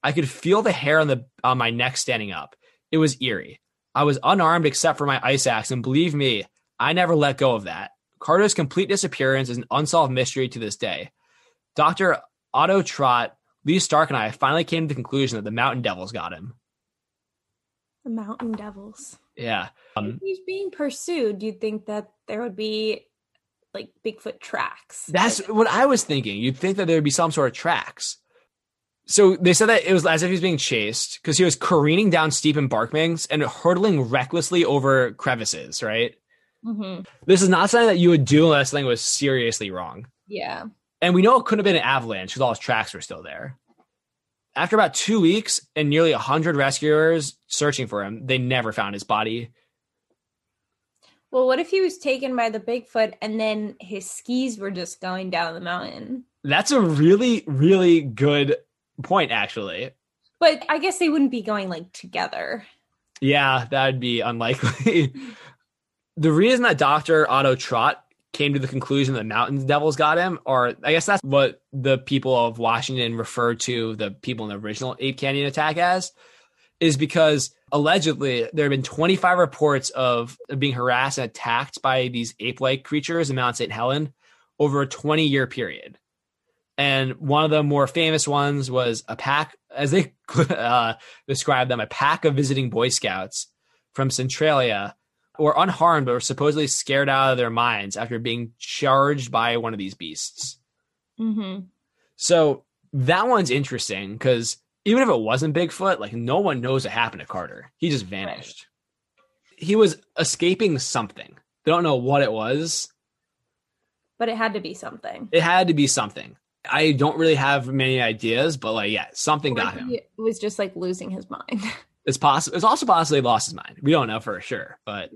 I could feel the hair on my neck standing up. It was eerie. I was unarmed except for my ice axe, and believe me, I never let go of that. Carter's complete disappearance is an unsolved mystery to this day. Dr. Otto Trott, Lee Stark, and I finally came to the conclusion that the Mountain Devils got him. The Mountain Devils. Yeah. If he's being pursued, you'd think that there would be, like, Bigfoot tracks. That's what I was thinking. You'd think that there would be some sort of tracks. So they said that it was as if he was being chased because he was careening down steep embankments and hurtling recklessly over crevices, right? Mm-hmm. This is not something that you would do unless something was seriously wrong. Yeah. And we know it couldn't have been an avalanche because all his tracks were still there. After about 2 weeks and nearly 100 rescuers searching for him, they never found his body. Well, what if he was taken by the Bigfoot and then his skis were just going down the mountain? That's a really, really good point, actually. But I guess they wouldn't be going, like, together. Yeah, that'd be unlikely. The reason that Dr. Otto Trott came to the conclusion that the Mountain Devils got him, or I guess that's what the people of Washington refer to the people in the original Ape Canyon attack as, is because allegedly there have been 25 reports of being harassed and attacked by these ape-like creatures in Mount St. Helens over a 20-year period. And one of the more famous ones was a pack, as they described them, a pack of visiting Boy Scouts from Centralia, were unharmed but were supposedly scared out of their minds after being charged by one of these beasts. Mm-hmm. So that one's interesting because even if it wasn't Bigfoot, like no one knows what happened to Carter. He just vanished. Right. He was escaping something. They don't know what it was. But it had to be something. It had to be something. I don't really have many ideas, but like, yeah, something got him. He was just like losing his mind. It's possible. It's also possible he lost his mind. We don't know for sure, but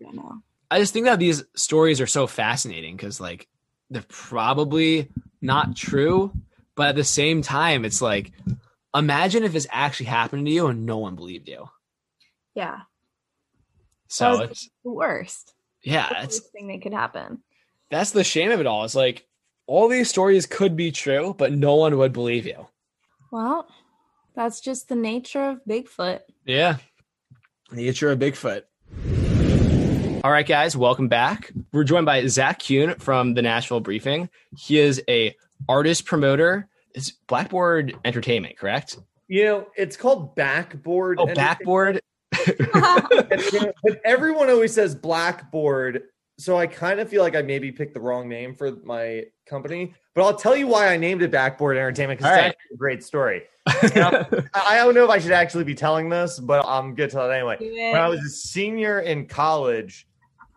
I just think that these stories are so fascinating because, like, they're probably not true, but at the same time, it's like, imagine if this actually happened to you and no one believed you. Yeah. So it's the worst. Yeah, it's the worst thing that could happen. That's the shame of it all. It's like all these stories could be true, but no one would believe you. Well, That's just the nature of Bigfoot. Yeah. Nature of Bigfoot. All right, guys, welcome back. We're joined by Zach Kuhn from The Nashville Briefing. He is an artist promoter. It's Backboard Entertainment, correct? You know, it's called Backboard. Oh, Backboard. But everyone always says Blackboard. So I kind of feel like I maybe picked the wrong name for my company, but I'll tell you why I named it Backboard Entertainment, because it's actually a great story. I don't know if I should actually be telling this, but I'm good to tell it anyway. Yeah. When I was a senior in college,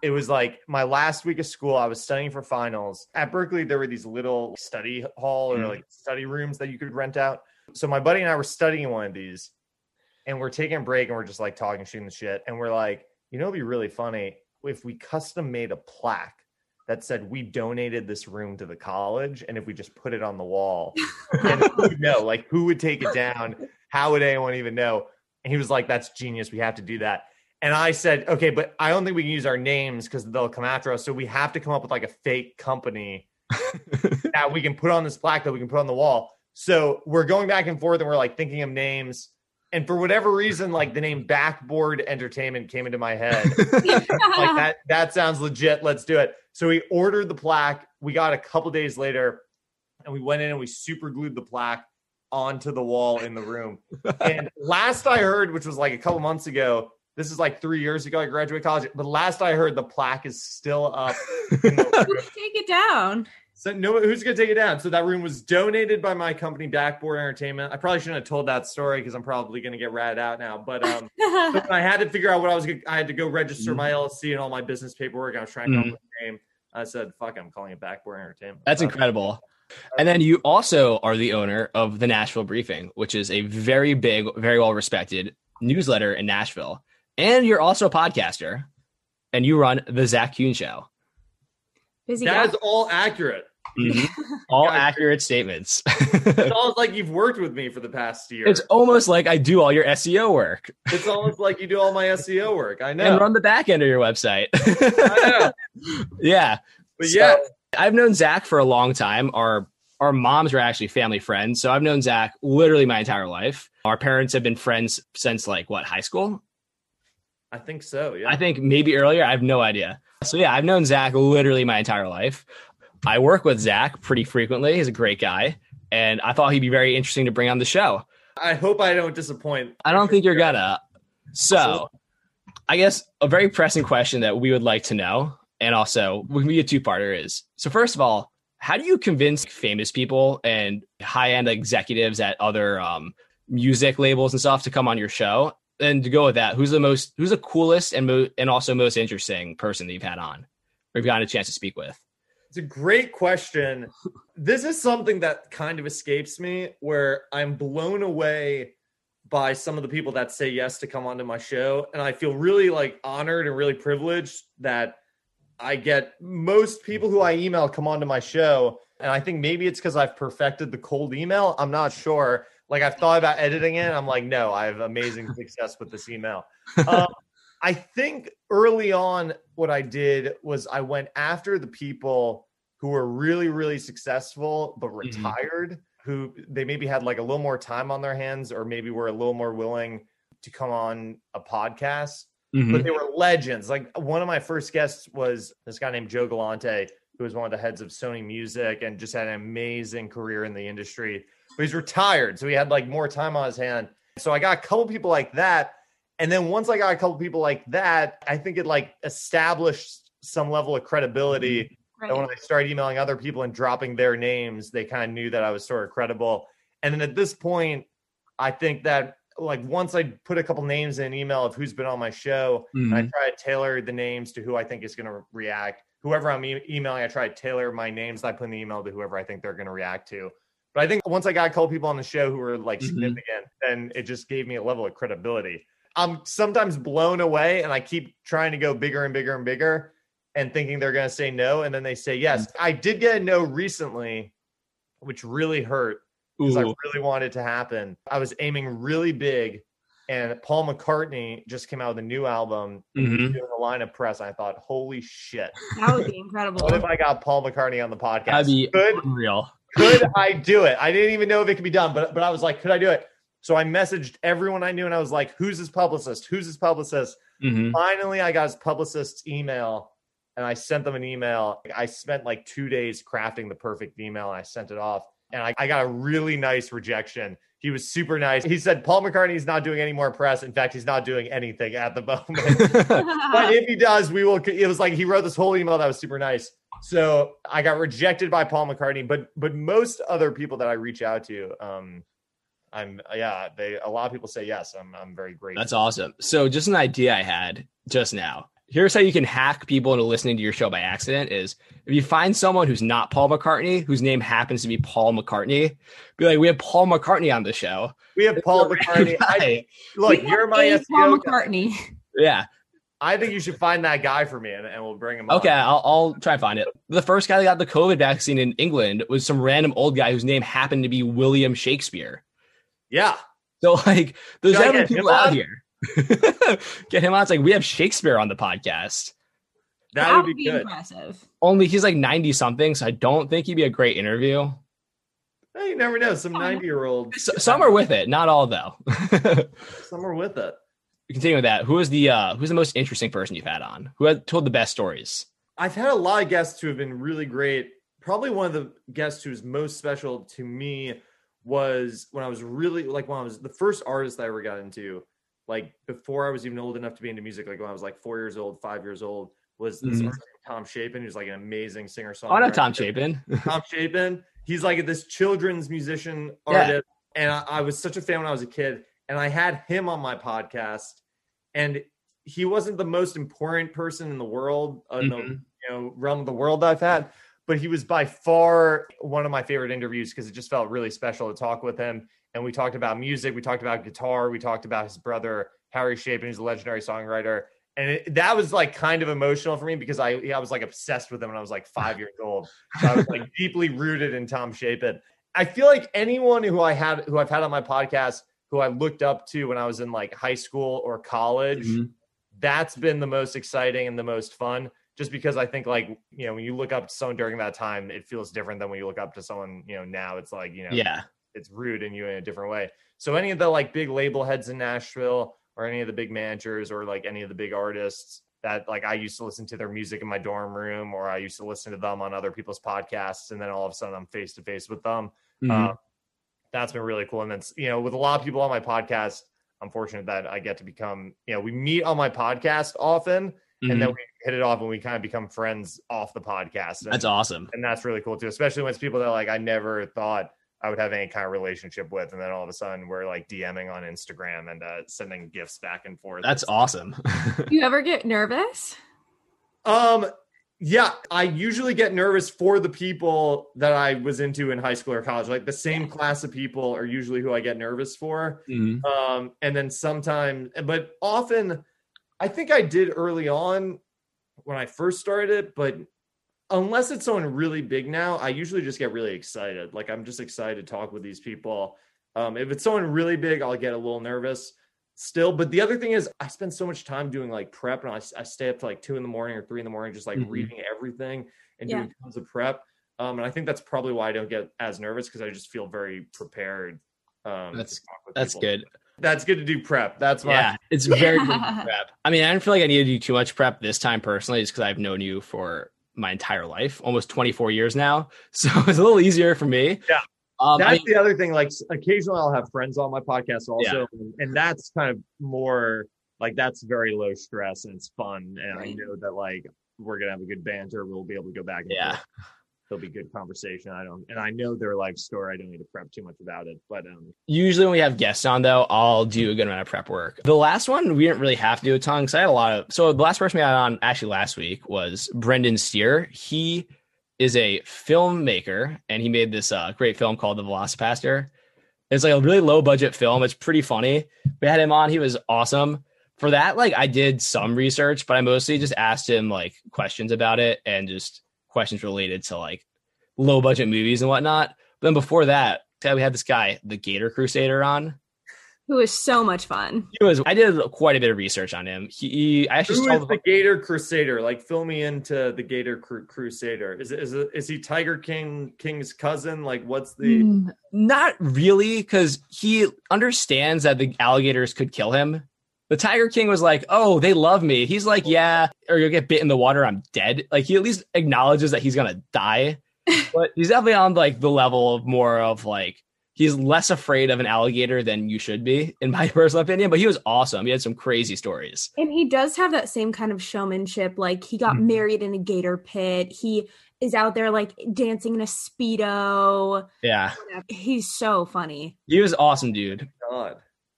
it was like my last week of school. I was studying for finals. At Berkeley, there were these little study hall or like study rooms that you could rent out. So my buddy and I were studying in one of these, and we're taking a break and we're just like talking, shooting the shit. And we're like, you know, it'd be really funny if we custom made a plaque that said we donated this room to the college, and if we just put it on the wall, and who would know, like who would take it down? How would anyone even know? And he was like, that's genius. We have to do that. And I said, okay, but I don't think we can use our names because they'll come after us. So we have to come up with like a fake company that we can put on this plaque that we can put on the wall. So we're going back and forth and we're like thinking of names. And for whatever reason, like the name Backboard Entertainment came into my head. Like that sounds legit. Let's do it. So we ordered the plaque. We got a couple days later and we went in and we super glued the plaque onto the wall in the room. And last I heard, which was like a couple months ago, this is like 3 years ago, I graduated college. But last I heard, the plaque is still up. Who's gonna take it down? So no, who's going to take it down? So that room was donated by my company, Backboard Entertainment. I probably shouldn't have told that story because I'm probably going to get ratted out now. But so I had to figure out what I was going to, I had to go register my LLC and all my business paperwork. I was trying to come up with the name. I said, fuck, I'm calling it Backboard Entertainment. That's incredible. And then you also are the owner of The Nashville Briefing, which is a very big, very well-respected newsletter in Nashville. And you're also a podcaster. And you run The Zach Kuhn Show. That is all accurate. Mm-hmm. All accurate statements. It's almost like you've worked with me for the past year. It's almost like I do all your SEO work. It's almost like you do all my SEO work. I know. And run the back end of your website. I know. Yeah. But so, yeah, I've known Zach for a long time. Our moms were actually family friends. So I've known Zach literally my entire life. Our parents have been friends since like what, high school? I think so. Yeah. I think maybe earlier. I have no idea. So yeah, I've known Zach literally my entire life. I work with Zach pretty frequently. He's a great guy. And I thought he'd be very interesting to bring on the show. I hope I don't disappoint. I don't think you're gonna. So I guess a very pressing question that we would like to know, and also we can be a two-parter is, so first of all, how do you convince famous people and high-end executives at other music labels and stuff to come on your show? And to go with that, who's the coolest and also most interesting person that you've had on or you've gotten a chance to speak with? It's a great question. This is something that kind of escapes me, where I'm blown away by some of the people that say yes to come onto my show. And I feel really like honored and really privileged that I get most people who I email come onto my show. And I think maybe it's because I've perfected the cold email. I'm not sure. Like I've thought about editing it. I'm like, no, I have amazing success with this email. I think early on what I did was I went after the people who were really, really successful, but retired, who they maybe had like a little more time on their hands, or maybe were a little more willing to come on a podcast, but they were legends. Like one of my first guests was this guy named Joe Galante, who was one of the heads of Sony Music and just had an amazing career in the industry, but he's retired. So he had like more time on his hand. So I got a couple people like that. And then once I got a couple people like that, I think it like established some level of credibility. Right. And when I started emailing other people and dropping their names, they kind of knew that I was sort of credible. And then at this point, I think that like once I put a couple names in an email of who's been on my show, and I try to tailor the names to who I think is going to react. Whoever I'm emailing, I try to tailor my names that I put in the email to whoever I think they're going to react to. But I think once I got a couple people on the show who were like significant, then it just gave me a level of credibility. I'm sometimes blown away and I keep trying to go bigger and bigger and bigger and thinking they're going to say no. And then they say yes. I did get a no recently, which really hurt because I really wanted it to happen. I was aiming really big, and Paul McCartney just came out with a new album doing a line of press. I thought, holy shit. That would be incredible. What if I got Paul McCartney on the podcast? That'd be unreal. Could I do it? I didn't even know if it could be done, but I was like, could I do it? So I messaged everyone I knew, and I was like, who's his publicist? Who's his publicist? Mm-hmm. Finally, I got his publicist's email, and I sent them an email. I spent like 2 days crafting the perfect email, and I sent it off. And I got a really nice rejection. He was super nice. He said, Paul McCartney's not doing any more press. In fact, he's not doing anything at the moment. But if he does, we will. It was like he wrote this whole email that was super nice. So I got rejected by Paul McCartney. But most other people that I reach out to, a lot of people say yes. I'm very grateful. That's awesome. So just an idea I had just now. Here's how you can hack people into listening to your show by accident is if you find someone who's not Paul McCartney, whose name happens to be Paul McCartney, be like, we have Paul McCartney on the show. We have Paul McCartney. Look, you're my SEO Paul McCartney. Guy. Yeah. I think you should find that guy for me and we'll bring him up. Okay, I'll try and find it. The first guy that got the COVID vaccine in England was some random old guy whose name happened to be William Shakespeare. Yeah. So like there's other people out here. Get him on. It's like we have Shakespeare on the podcast. That would be good. Impressive. Only he's like 90 something, so I don't think he'd be a great interview. Well, you never know. Some 90-year-old. Some are with it. Not all though. Some are with it. Continue with that. Who's the most interesting person you've had on? Who had told the best stories? I've had a lot of guests who have been really great. Probably one of the guests who's most special to me was when I was the first artist I ever got into. Like before I was even old enough to be into music, like when I was like 4 years old, 5 years old, was this artist, Tom Chapin, who's like an amazing singer-songwriter. Oh, no, Tom Chapin. Tom Chapin. He's like this children's musician artist. Yeah. And I was such a fan when I was a kid. And I had him on my podcast. And he wasn't the most important person in the world, in the realm of the world I've had. But he was by far one of my favorite interviews because it just felt really special to talk with him. And we talked about music. We talked about guitar. We talked about his brother, Harry Chapin, who's a legendary songwriter. And that was like kind of emotional for me because I was like obsessed with him when I was like 5 years old. So I was like deeply rooted in Tom Chapin. I feel like anyone who I've had on my podcast, who I looked up to when I was in like high school or college, that's been the most exciting and the most fun. Just because I think like, you know, when you look up to someone during that time, it feels different than when you look up to someone, you know, now it's like, you know, it's rude and you in a different way. So any of the like big label heads in Nashville or any of the big managers or like any of the big artists that like I used to listen to their music in my dorm room or I used to listen to them on other people's podcasts. And then all of a sudden I'm face to face with them. That's been really cool. And then, you know, with a lot of people on my podcast, I'm fortunate that I get to become, you know, we meet on my podcast often and then we hit it off and we kind of become friends off the podcast. That's awesome. And that's really cool too, especially when it's people that like, I never thought I would have any kind of relationship with. And then all of a sudden we're like DMing on Instagram and sending gifts back and forth. That's awesome. You ever get nervous? Yeah, I usually get nervous for the people that I was into in high school or college. Like the same class of people are usually who I get nervous for. And then sometimes, but often I think I did early on when I first started it, but unless it's someone really big now, I usually just get really excited. Like I'm just excited to talk with these people. If it's someone really big, I'll get a little nervous still. But the other thing is I spend so much time doing like prep and I stay up to like 2 a.m. or 3 a.m, just like reading everything and doing tons of prep. And I think that's probably why I don't get as nervous because I just feel very prepared. That's good. That's good to do prep. That's why. Yeah, it's very good to do prep. I mean, I don't feel like I need to do too much prep this time personally just because I've known you for my entire life, almost 24 years now. So it's a little easier for me. Yeah. The other thing, like occasionally I'll have friends on my podcast also. Yeah. And that's kind of more like, that's very low stress and it's fun. And I know that like, we're going to have a good banter. We'll be able to go back and forth. There'll be good conversation. I know their life story. I don't need to prep too much about it, but usually when we have guests on though, I'll do a good amount of prep work. The last one, we didn't really have to do a ton because I had so the last person we had on actually last week was Brendan Steer. He is a filmmaker and he made this great film called The Velocipaster. It's like a really low budget film. It's pretty funny. We had him on. He was awesome. For that, like I did some research, but I mostly just asked him like questions about it and just questions related to like low budget movies and whatnot. But then before that, we had this guy, the Gator Crusader, on. Who was so much fun. He was. I did quite a bit of research on him. Who is the Gator Crusader? Like, fill me into the Gator Crusader. Is he Tiger King's cousin? Like, what's the? Not really, because he understands that the alligators could kill him. The Tiger King was like, "Oh, they love me." He's like, "Yeah, or you'll get bit in the water. I'm dead." Like, he at least acknowledges that he's gonna die. But he's definitely on like the level of more of like. He's less afraid of an alligator than you should be, in my personal opinion, but he was awesome. He had some crazy stories. And he does have that same kind of showmanship. Like, he got married in a gator pit. He is out there, like, dancing in a Speedo. Yeah. He's so funny. He was awesome, dude. God.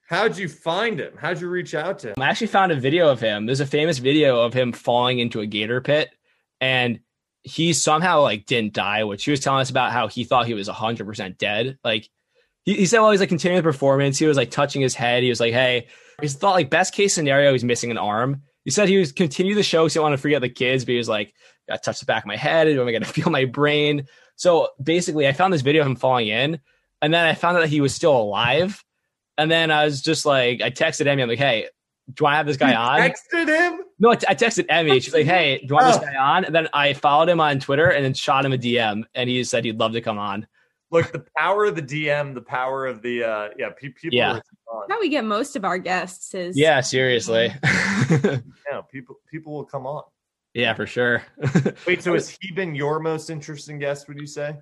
How'd you find him? How'd you reach out to him? I actually found a video of him. There's a famous video of him falling into a gator pit, and he somehow, like, didn't die, which he was telling us about how he thought he was 100% dead. Like, he said while he was like continuing the performance, he was like touching his head. He was like, hey, he thought like best case scenario, he's missing an arm. He said he was continue the show because he didn't want to freak out the kids, but he was like, I touched the back of my head. I'm going to feel my brain. So basically I found this video of him falling in, and then I found out that he was still alive. And then I was just like, I texted Emmy. I'm like, hey, do I have this guy on? Texted him? No, I texted Emmy. She's like, hey, do I have this guy on? And then I followed him on Twitter and then shot him a DM, and he said he'd love to come on. Look, the power of the DM, the power of the, people. Yeah. How we get most of our guests is. Yeah, seriously. Yeah, people will come on. Yeah, for sure. Wait, so has he been your most interesting guest, would you say?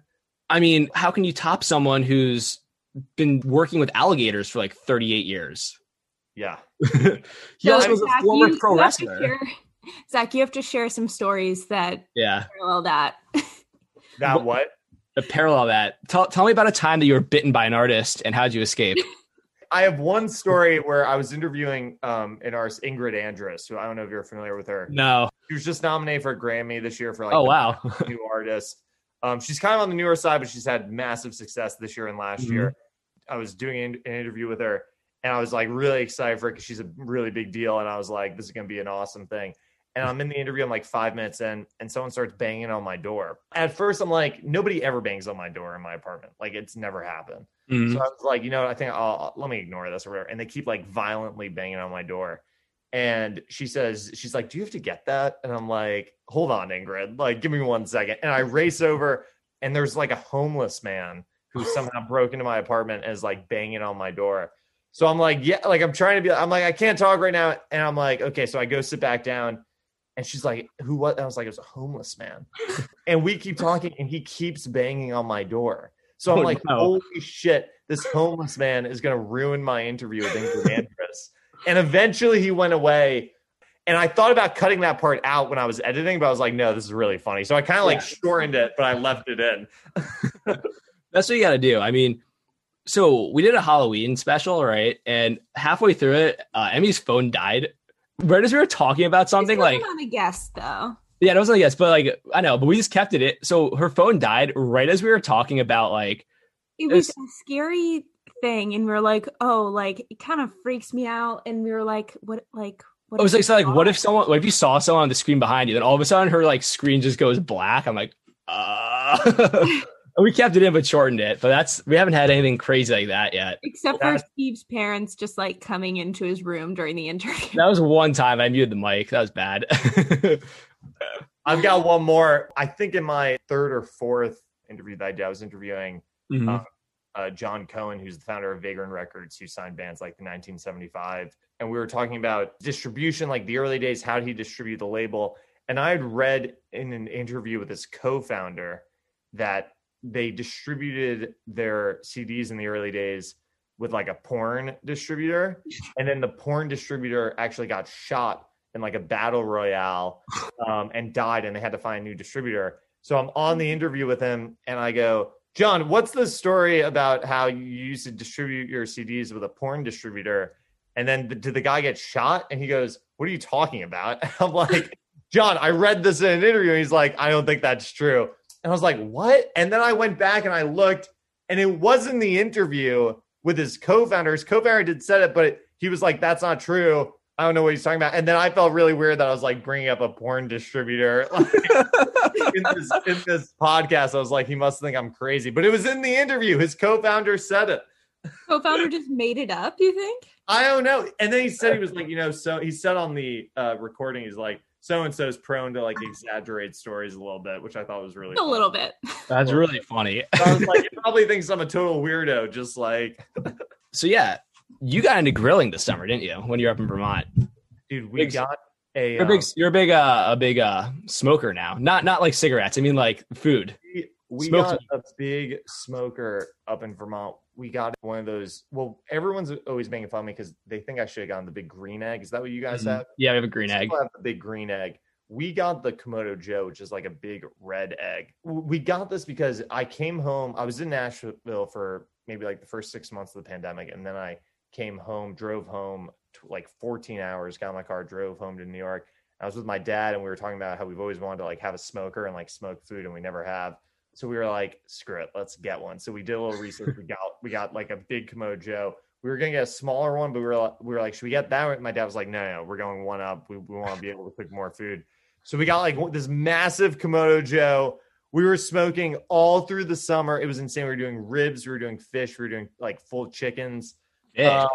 I mean, how can you top someone who's been working with alligators for like 38 years? Yeah. He also was a former pro wrestler. Zach, you have to share some stories that parallel that. That what? To parallel that, tell me about a time that you were bitten by an artist and how'd you escape? I have one story where I was interviewing an artist, Ingrid Andress, who I don't know if you're familiar with her. No. She was just nominated for a Grammy this year for like new artist. She's kind of on the newer side, but she's had massive success this year and last year. I was doing an interview with her, and I was like really excited for it because she's a really big deal, and I was like, this is going to be an awesome thing. And I'm in the interview, I'm like 5 minutes in, and someone starts banging on my door. At first, I'm like, nobody ever bangs on my door in my apartment. Like, it's never happened. So I was like, you know, I think let me ignore this or whatever. And they keep like violently banging on my door. And she's like, do you have to get that? And I'm like, hold on, Ingrid. Like, give me 1 second. And I race over, and there's like a homeless man who somehow broke into my apartment and is like banging on my door. So I'm like, yeah, like I'm like, I can't talk right now. And I'm like, okay. So I go sit back down. And she's like, who was? I was like, it was a homeless man. And we keep talking, and he keeps banging on my door. So I'm like, holy shit, this homeless man is going to ruin my interview with Ingrid Andress. And eventually he went away. And I thought about cutting that part out when I was editing, but I was like, no, this is really funny. So I kind of like shortened it, but I left it in. That's what you got to do. I mean, so we did a Halloween special, right? And halfway through it, Emmy's phone died. Right as we were talking about something, it wasn't like on a guest though. Yeah, it wasn't a guest, but like I know, but we just kept it. So her phone died right as we were talking about like it was a scary thing, and we were like, oh, like it kind of freaks me out. And we were like, what? It was like, so, like, what if you saw someone on the screen behind you? Then all of a sudden her like screen just goes black. I'm like, we kept it in but shortened it. But we haven't had anything crazy like that yet. Except for Steve's parents just like coming into his room during the interview. That was one time I muted the mic. That was bad. I've got one more. I think in my third or fourth interview that I did, I was interviewing John Cohen, who's the founder of Vagrant Records, who signed bands like the 1975. And we were talking about distribution, like the early days, how did he distribute the label? And I had read in an interview with his co-founder that they distributed their CDs in the early days with like a porn distributor. And then the porn distributor actually got shot in like a battle royale and died, and they had to find a new distributor. So I'm on the interview with him, and I go, John, what's the story about how you used to distribute your CDs with a porn distributor? And then did the guy get shot? And he goes, what are you talking about? And I'm like, John, I read this in an interview. And he's like, I don't think that's true. And I was like, what? And then I went back and I looked, and it wasn't the interview with his co-founder. His co-founder did said it, but he was like, that's not true. I don't know what he's talking about. And then I felt really weird that I was like bringing up a porn distributor like, in this podcast. I was like, he must think I'm crazy. But it was in the interview. His co-founder said it. Co-founder just made it up, you think? I don't know. And then he said, he was like, you know, so he said on the recording, he's like, so-and-so is prone to like exaggerate stories a little bit, which I thought was really funny. Little bit. That's really funny. So I was like, he probably thinks I'm a total weirdo, just like. So yeah, you got into grilling this summer, didn't you? When you were up in Vermont, dude, we got a. You're a big smoker now. Not like cigarettes. I mean, like food. We got a big smoker up in Vermont. We got one of those. Well, everyone's always making fun of me because they think I should have gotten the big green egg. Is that what you guys have? Yeah, we have a green egg. We have the big green egg. We got the Komodo Joe, which is like a big red egg. We got this because I came home. I was in Nashville for maybe like the first 6 months of the pandemic. And then I came home, drove home like 14 hours, got in my car, drove home to New York. I was with my dad and we were talking about how we've always wanted to like have a smoker and like smoke food and we never have. So we were like, screw it, let's get one. So we did a little research. We got like a big Komodo Joe. We were going to get a smaller one, but we were like, should we get that one? My dad was like, no, we're going one up. We want to be able to cook more food. So we got like this massive Komodo Joe. We were smoking all through the summer. It was insane. We were doing ribs. We were doing fish. We were doing like full chickens. Yeah.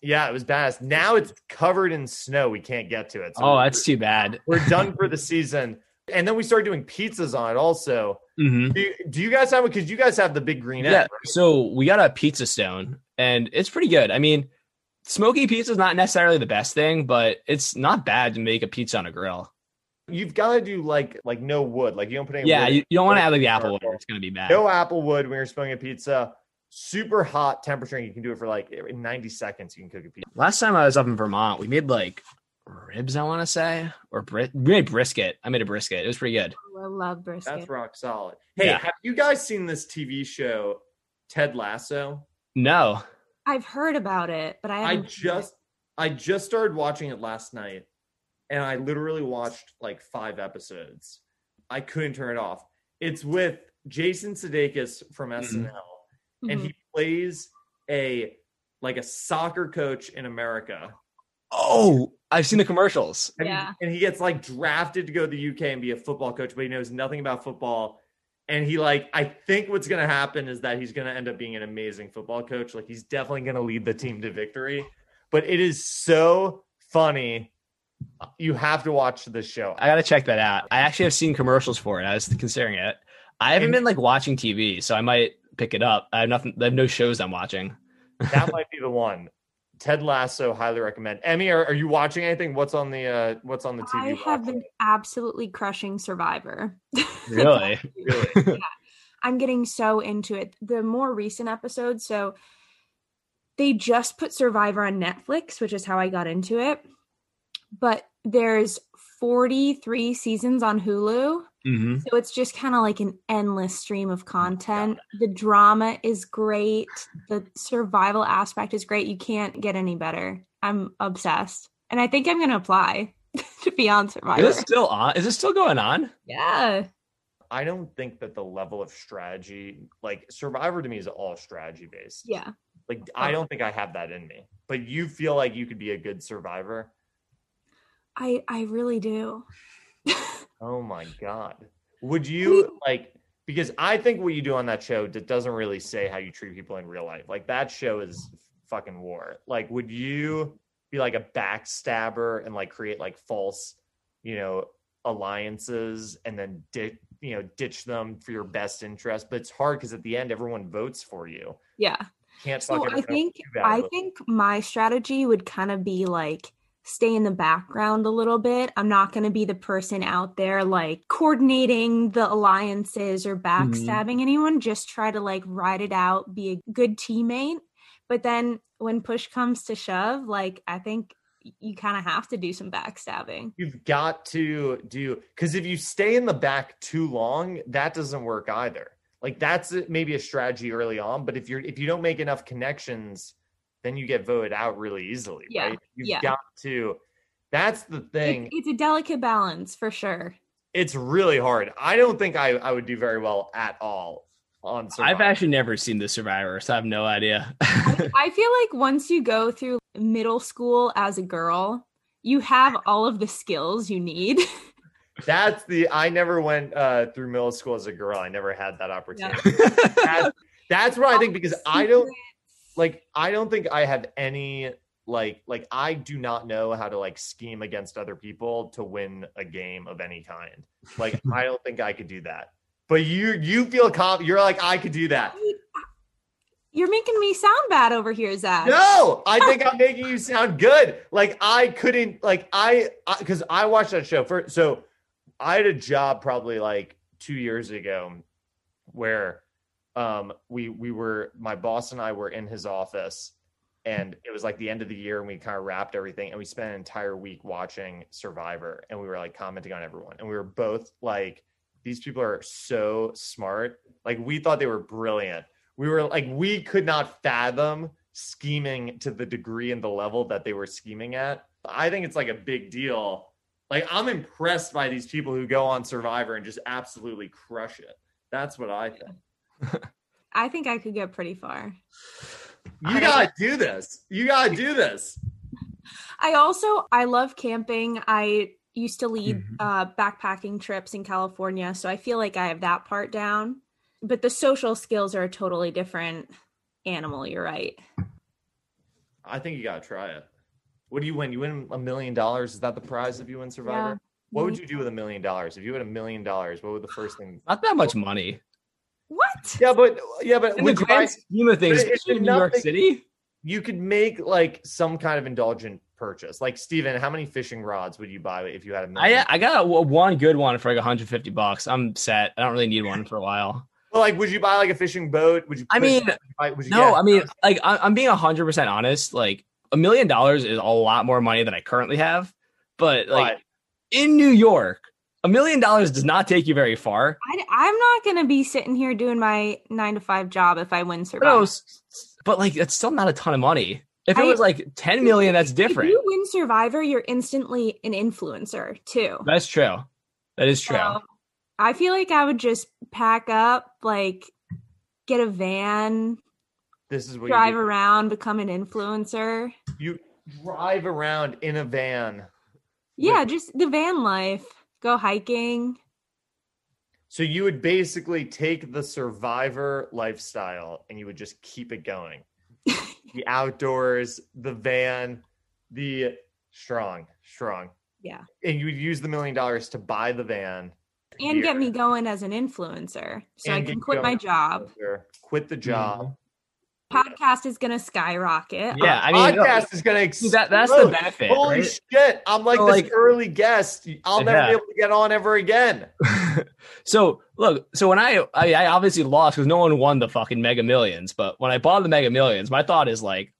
Yeah, it was badass. Now it's covered in snow. We can't get to it. So that's too bad. We're done for the season. And then we started doing pizzas on it also. Mm-hmm. Do you guys have it? Because you guys have the big green egg. Yeah, right? So we got a pizza stone, and it's pretty good. I mean, smoky pizza is not necessarily the best thing, but it's not bad to make a pizza on a grill. You've got to do like no wood. Like you don't put any wood. Yeah, you don't want to add like the apple wood. It's going to be bad. No apple wood when you're smoking a pizza. Super hot temperature. And you can do it for like in 90 seconds. You can cook a pizza. Last time I was up in Vermont, we made like ribs, I want to say, or we made brisket. I made a brisket. It was pretty good. I love brisket. That's rock solid. Hey, yeah. Have you guys seen this TV show, Ted Lasso? No. I've heard about it, but I just started watching it last night, and I literally watched like 5 episodes. I couldn't turn it off. It's with Jason Sudeikis from SNL, and he plays a soccer coach in America. Oh, I've seen the commercials. And he gets like drafted to go to the UK and be a football coach, but he knows nothing about football. And he I think what's going to happen is that he's going to end up being an amazing football coach. Like he's definitely going to lead the team to victory, but it is so funny. You have to watch this show. I got to check that out. I actually have seen commercials for it. I was considering it. I haven't been like watching TV, so I might pick it up. I have no shows I'm watching. That might be the one. Ted Lasso, highly recommend. Emmy, are you watching anything? What's on the TV? I have been absolutely crushing Survivor. Really? Yeah. I'm getting so into it. The more recent episodes, so they just put Survivor on Netflix, which is how I got into it. But there's 43 seasons on Hulu. Mm-hmm. So it's just kind of like an endless stream of content. The drama is great. The survival aspect is great. You can't get any better. I'm obsessed. And I think I'm going to apply to be on Survivor. Is it still on? Is it still going on? Yeah. I don't think that the level of strategy, like Survivor to me is all strategy based. Yeah. Like I don't think I have that in me, but you feel like you could be a good survivor. I really do. Oh my God. Would you because I think what you do on that show that doesn't really say how you treat people in real life. Like that show is fucking war. Like, would you be like a backstabber and like create like false, you know, alliances and then ditch them for your best interest? But it's hard because at the end, everyone votes for you. Yeah. Can't fuck everyone. I think my strategy would kind of be like, stay in the background a little bit. I'm not going to be the person out there like coordinating the alliances or backstabbing anyone. Just try to like ride it out, be a good teammate. But then when push comes to shove, like I think you kind of have to do some backstabbing. You've got to do, because if you stay in the back too long, that doesn't work either. Like that's maybe a strategy early on, but if you don't make enough connections, then you get voted out really easily, right? You've got to. That's the thing. It's a delicate balance for sure. It's really hard. I don't think I would do very well at all on Survivor. I've actually never seen The Survivor, so I have no idea. I feel like once you go through middle school as a girl, you have all of the skills you need. I never went through middle school as a girl. I never had that opportunity. That's what I think because I don't... like, I don't think I have any, like I do not know how to like scheme against other people to win a game of any kind. Like, I don't think I could do that. But you feel confident. You're like, I could do that. You're making me sound bad over here, Zach. No, I think I'm making you sound good. Like, I couldn't, like, because I watched that show first. So I had a job probably like 2 years ago where we were, my boss and I were in his office, and it was like the end of the year, and we kind of wrapped everything, and we spent an entire week watching Survivor, and we were like commenting on everyone, and we were both like, these people are so smart. Like, we thought they were brilliant. We were like, we could not fathom scheming to the degree and the level that they were scheming at. I think it's like a big deal. Like, I'm impressed by these people who go on Survivor and just absolutely crush it. That's what I think. I think I could get pretty far. You gotta do this. You gotta do this. I love camping. I used to lead backpacking trips in California, so I feel like I have that part down. But the social skills are a totally different animal. You're right. I think you gotta try it. What do you win? You win $1 million? Is that the prize if you win Survivor? Yeah. What would you do with $1 million? If you had $1 million, what would the first thing? Not that much money. What? Yeah, but in the grand scheme of things, in New York City, you could make like some kind of indulgent purchase. Like, Steven, how many fishing rods would you buy if you had $1 million? I got one good one for like $150. I'm set. I don't really need one for a while. Well, like, would you buy like a fishing boat? Would you? I mean, like, I'm being 100% honest. Like, $1 million is a lot more money than I currently have, but like, in New York, $1 million does not take you very far. I'm not going to be sitting here doing my 9-to-5 job if I win Survivor. No, but like, that's still not a ton of money. If it was like 10 million, that's different. If you win Survivor, you're instantly an influencer too. That's true. That is true. So, I feel like I would just pack up, like, get a van, drive around, become an influencer. You drive around in a van. Yeah, just the van life. Go hiking. So you would basically take the Survivor lifestyle and you would just keep it going. The outdoors, the van, the strong. Yeah. And you would use the $1 million to buy the van. And get me going as an influencer. So I can quit my job. Quit the job. Podcast is going to skyrocket. Yeah, I mean, podcast is going to explode. That's the benefit. Holy shit. I'm like, so this like, early guest. I'll never be able to get on ever again. So look, so when I obviously lost because no one won the fucking Mega Millions. But when I bought the Mega Millions, my thought is like,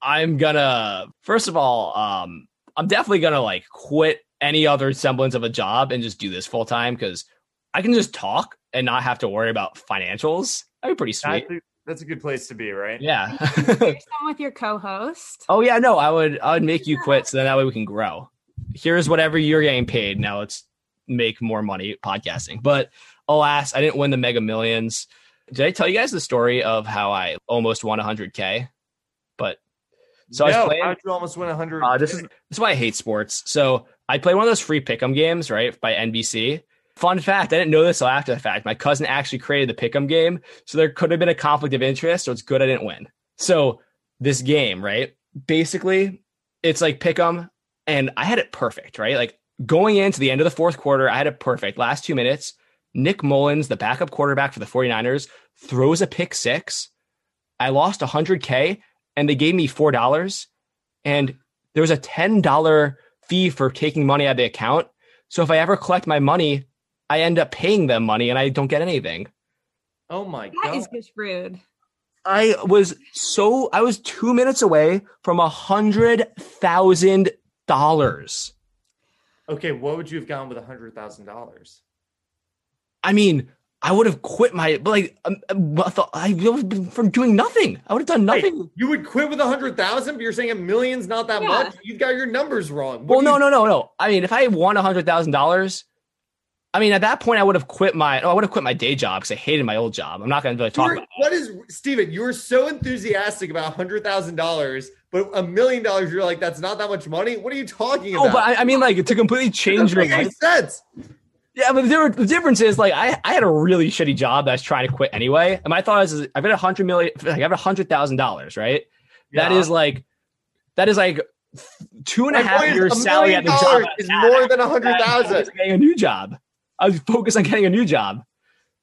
I'm going to, first of all, I'm definitely going to like quit any other semblance of a job and just do this full time because I can just talk and not have to worry about financials. That'd be pretty sweet. That's a good place to be, right? Yeah. With your co-host. Oh yeah, no, I would make you quit so that way we can grow. Here's whatever you're getting paid. Now let's make more money podcasting. But alas, I didn't win the Mega Millions. Did I tell you guys the story of how I almost won 100K? But so no, I was playing. How'd you almost win 100K? This is why I hate sports. So I played one of those free pick'em games, right, by NBC. Fun fact, I didn't know this till after the fact. My cousin actually created the pick'em game, so there could have been a conflict of interest, so it's good I didn't win. So this game, right, basically, it's like pick'em, and I had it perfect, right? Like, going into the end of the fourth quarter, I had it perfect. Last 2 minutes, Nick Mullins, the backup quarterback for the 49ers, throws a pick six. I lost 100K, and they gave me $4, and there was a $10 fee for taking money out of the account. So if I ever collect my money, I end up paying them money and I don't get anything. Oh my God. That is just rude. I was 2 minutes away from $100,000. Okay. What would you have gone with $100,000? I mean, I would have quit I would have been from doing nothing. I would have done nothing. Wait, you would quit with 100,000, but you're saying $1 million's not that much. You've got your numbers wrong. What no. I mean, if I won $100,000, I mean, at that point, I would have quit my day job because I hated my old job. I'm not going to really talk about it. What is, Steven, you were so enthusiastic about $100,000, but $1 million, you're like, that's not that much money? What are you talking about? Oh, but I mean, like, to completely change your life. That makes sense. Yeah, but the difference is, like, I had a really shitty job that I was trying to quit anyway. And my thought is, I've got $100,000, right? Yeah. That is like 2.5 years salary at the job. Is more than 100,000. Getting a new job. I was focused on getting a new job.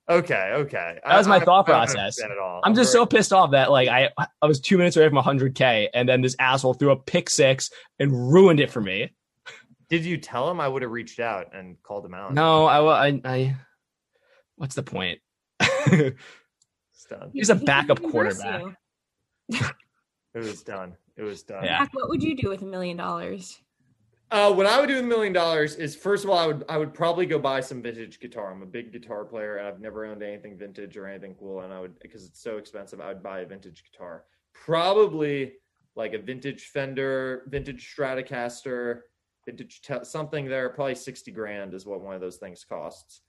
Okay. That was my thought process. I'm just so pissed off that, like, I was 2 minutes away from 100K, and then this asshole threw a pick six and ruined it for me. Did you tell him? I would have reached out and called him out. No, I what's the point? He's a backup quarterback. It was done. Yeah. Zach, what would you do with $1 million? What I would do with $1 million is, first of all, I would probably go buy some vintage guitar. I'm a big guitar player. I've never owned anything vintage or anything cool, and I would, because it's so expensive, I would buy a vintage guitar. Probably like a vintage Fender, vintage Stratocaster, vintage something there. Probably $60,000 is what one of those things costs.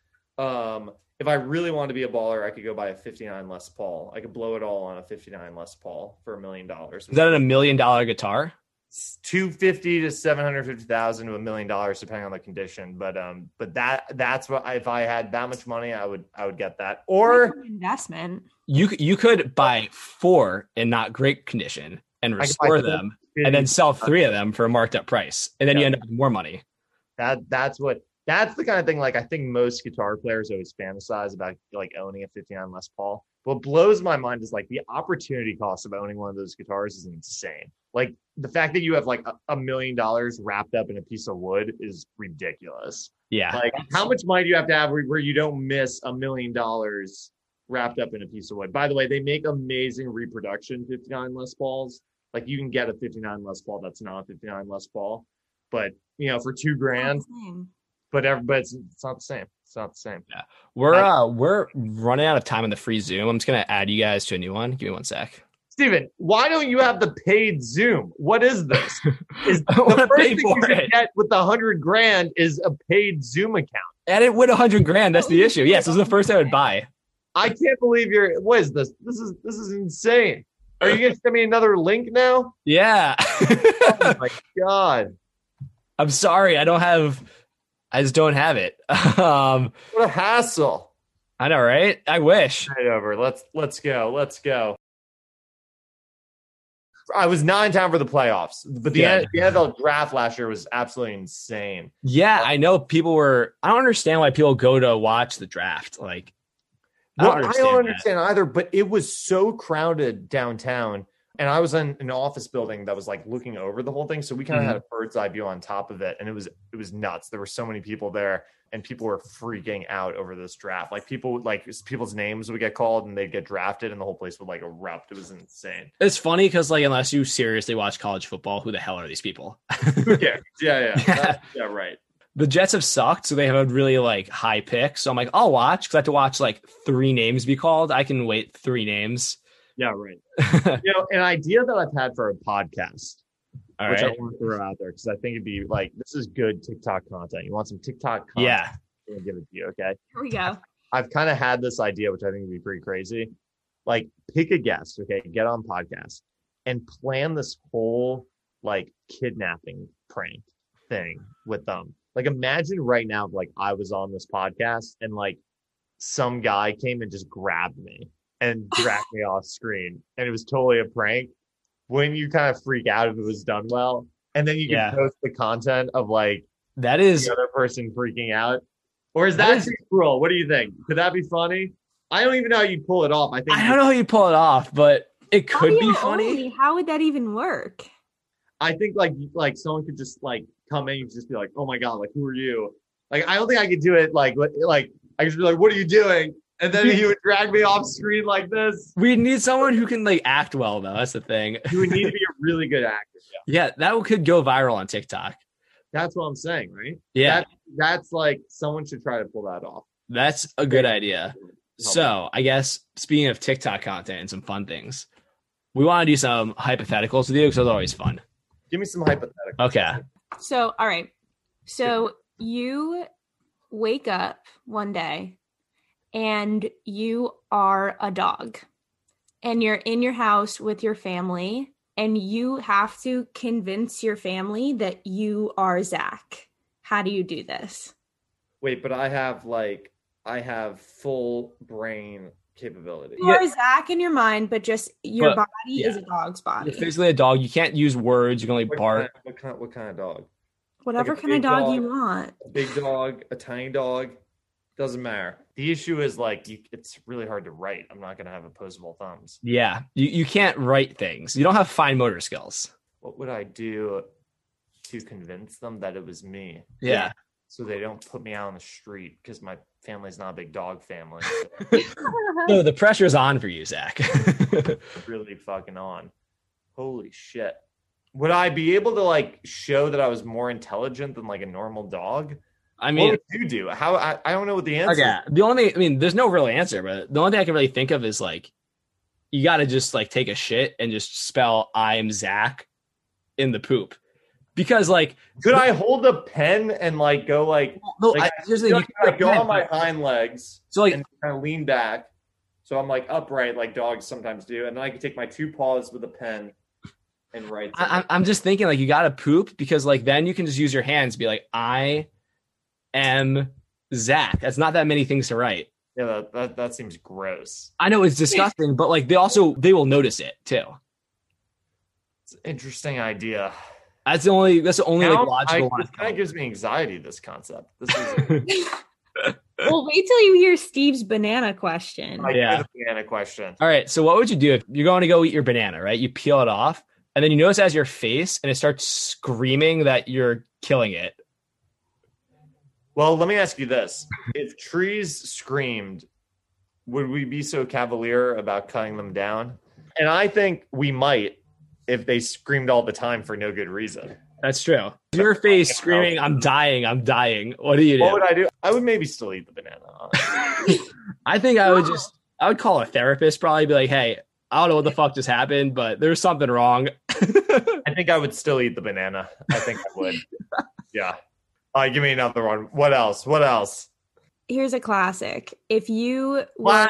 If I really wanted to be a baller, I could go buy a 59 Les Paul. I could blow it all on a 59 Les Paul for $1 million. Is that an $1 million guitar? $250,000 to $750,000 to $1 million, depending on the condition. But that's what, if I had that much money, I would get that. Or investment. You could buy four in not great condition and restore them, and then sell three of them for a marked up price, and then you end up with more money. That's the kind of thing, like, I think most guitar players always fantasize about, like, owning a 59 Les Paul. What blows my mind is, like, the opportunity cost of owning one of those guitars is insane. Like, the fact that you have, like, $1 million wrapped up in a piece of wood is ridiculous. Yeah. Like, how much money do you have to have where you don't miss $1 million wrapped up in a piece of wood? By the way, they make amazing reproduction 59 Les Pauls. Like, you can get a 59 Les Paul that's not a 59 Les Paul, but, you know, for $2,000. But it's not the same. It's not the same. Yeah. We're running out of time in the free Zoom. I'm just gonna add you guys to a new one. Give me one sec. Steven, why don't you have the paid Zoom? What is this? Is the first thing you can get with $100,000 is a paid Zoom account? And it went $100,000. That's the issue. Yes, this is the first I would buy. I can't believe you're. What is this? This is insane. Are you gonna send me another link now? Yeah. Oh my god. I'm sorry. I just don't have it. What a hassle. I know, right? I wish. Right over. Let's go. I was not in town for the playoffs, but the NFL draft last year was absolutely insane. Yeah, I know people were... I don't understand why people go to watch the draft. Like, I don't understand either, but it was so crowded downtown, and I was in an office building that was, like, looking over the whole thing. So we kind of had a bird's eye view on top of it. And it was nuts. There were so many people there, and people were freaking out over this draft. Like, people's names would get called and they'd get drafted, and the whole place would, like, erupt. It was insane. It's funny, 'cause, like, unless you seriously watch college football, who the hell are these people? Yeah. Yeah. Yeah. Right. The Jets have sucked, so they have a really, like, high pick. So I'm like, I'll watch, 'cause I have to watch, like, three names be called. I can wait three names. Yeah, right. You know, an idea that I've had for a podcast, I want to throw out there, because I think it'd be, like, this is good TikTok content. You want some TikTok content? Yeah. I'm going to give it to you, okay? Here we go. I've kind of had this idea, which I think would be pretty crazy. Like, pick a guest, okay? Get on podcast and plan this whole, like, kidnapping prank thing with them. Like, imagine right now if, like, I was on this podcast and, like, some guy came and just grabbed me and dragged me off screen, and it was totally a prank. When you kind of freak out if it was done well, and then you can post the content of, like, that is the other person freaking out. Or is that too cruel? What do you think? Could that be funny? I don't even know how you pull it off. I don't know how you pull it off, but it could be funny. How would that even work? I think like someone could just, like, come in and just be like, "Oh my god, like, who are you?" Like, I don't think I could do it. Like I could just be like, "What are you doing?" And then he would drag me off screen like this. We need someone who can, like, act well, though. That's the thing. You would need to be a really good actor. Yeah, that could go viral on TikTok. That's what I'm saying, right? Yeah. That's like, someone should try to pull that off. That's a good idea. So I guess, speaking of TikTok content and some fun things, we want to do some hypotheticals with you, because it's always fun. Give me some hypotheticals. Okay. So, all right. So you wake up one day, and you are a dog, and you're in your house with your family, and you have to convince your family that you are Zach. How do you do this? Wait, but I have full brain capability. You are Zach in your mind, but just your body is a dog's body. You're physically a dog. You can't use words. You can only bark. What kind of dog? Whatever kind of dog you want. A big dog, a tiny dog, doesn't matter. The issue is it's really hard to write. I'm not going to have opposable thumbs. Yeah, you can't write things. You don't have fine motor skills. What would I do to convince them that it was me? Yeah. So they don't put me out on the street because my family's not a big dog family. So. No, the pressure's on for you, Zach. Really fucking on. Holy shit. Would I be able to show that I was more intelligent than a normal dog? I mean, what would you do? How I don't know what the answer is. The only thing, there's no real answer, but the only thing I can really think of is you got to just take a shit and just spell I am Zach in the poop. Because could I hold a pen and go on my hind legs so and kind of lean back. So I'm upright like dogs sometimes do. And then I can take my two paws with a pen and write. I'm just thinking you got to poop because then you can just use your hands and be I am Zach. That's not that many things to write. Yeah, that seems gross. I know it's disgusting, but they will notice it too. It's an interesting idea. That's the only logical one. This kind of gives me anxiety, this concept. Well, wait till you hear Steve's banana question. Yeah. Banana question. All right. So what would you do if you're going to go eat your banana, right? You peel it off and then you notice it has your face and it starts screaming that you're killing it. Well, let me ask you this. If trees screamed, would we be so cavalier about cutting them down? And I think we might. If they screamed all the time for no good reason. That's true. Your face screaming, I'm dying, I'm dying. What do you do? What would I do? I would maybe still eat the banana. I think I would call a therapist, probably be like, hey, I don't know what the fuck just happened, but there's something wrong. I think I would still eat the banana. I think I would. Yeah. All right, give me another one. What else? Here's a classic. If you Here's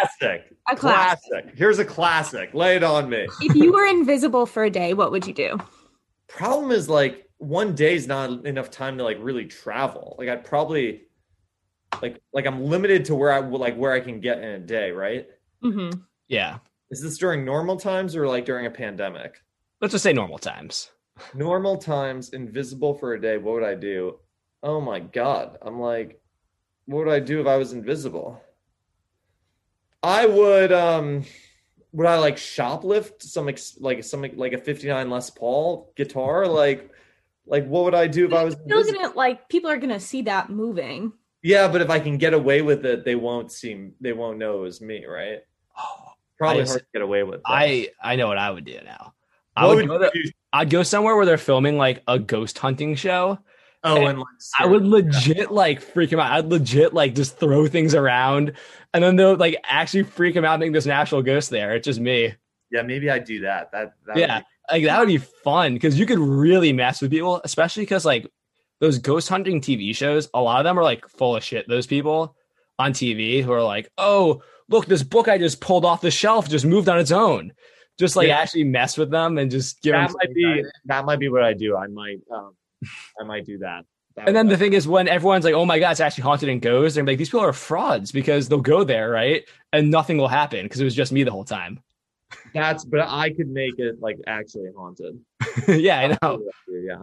a classic. Lay it on me. If you were invisible for a day, what would you do? Problem is, one day is not enough time to really travel. I'd probably I'm limited to where I where I can get in a day, right? Mm-hmm. Yeah. Is this during normal times or during a pandemic? Let's just say normal times. Normal times, invisible for a day. What would I do? Oh my God, I'm what would I do if I was invisible? I would, would I shoplift some a 59 Les Paul guitar? What would I do if I was invisible? People are going to see that moving. Yeah. But if I can get away with it, they won't know it was me. Right. Oh, probably hard to get away with. I know what I would do now. I'd go somewhere where they're filming a ghost hunting show. Oh, and I would legit freak him out. I'd legit just throw things around, and then they'll actually freak him out. Think this national ghost there. It's just me. Yeah, maybe I do that. That would be fun because you could really mess with people, especially because those ghost hunting TV shows. A lot of them are full of shit. Those people on TV who are oh, look, this book I just pulled off the shelf just moved on its own. Just actually mess with them and just give them. That might be what I do. I might do that. And then the thing is, when everyone's oh my God, it's actually haunted and goes, they're these people are frauds because they'll go there, right? And nothing will happen because it was just me the whole time. But I could make it actually haunted. Yeah, I know. Yeah.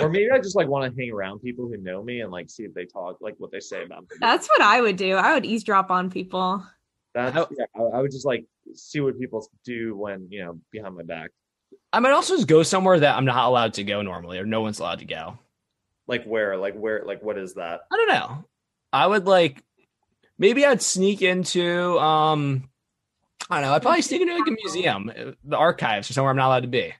Or maybe I just want to hang around people who know me and see if they talk, what they say about me. That's what I would do. I would eavesdrop on people. I would just see what people do when, behind my back. I might also just go somewhere that I'm not allowed to go normally, or no one's allowed to go. Where? What is that? I don't know. I would maybe I'd sneak into, I don't know. I'd probably sneak into a museum, the archives, or somewhere I'm not allowed to be.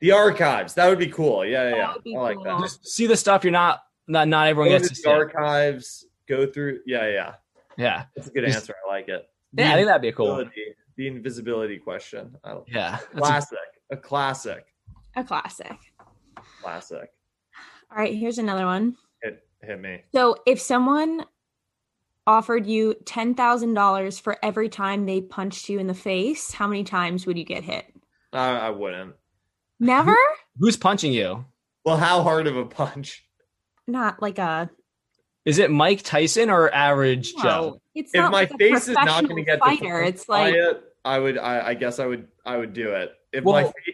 The archives. That would be cool. Yeah. I like that. Just see the stuff you're not everyone gets to see. The archives, go through. Yeah. That's a good answer. I like it. Yeah, I think that'd be a cool one. The invisibility question. Classic. A classic. All right, here's another one. Hit me. So if someone offered you $10,000 for every time they punched you in the face, how many times would you get hit? I wouldn't. Never? Who's punching you? Well, how hard of a punch? Not like a Is it Mike Tyson or average Joe? It's not if my face is not going to get fighter, it's like I guess I would do it. If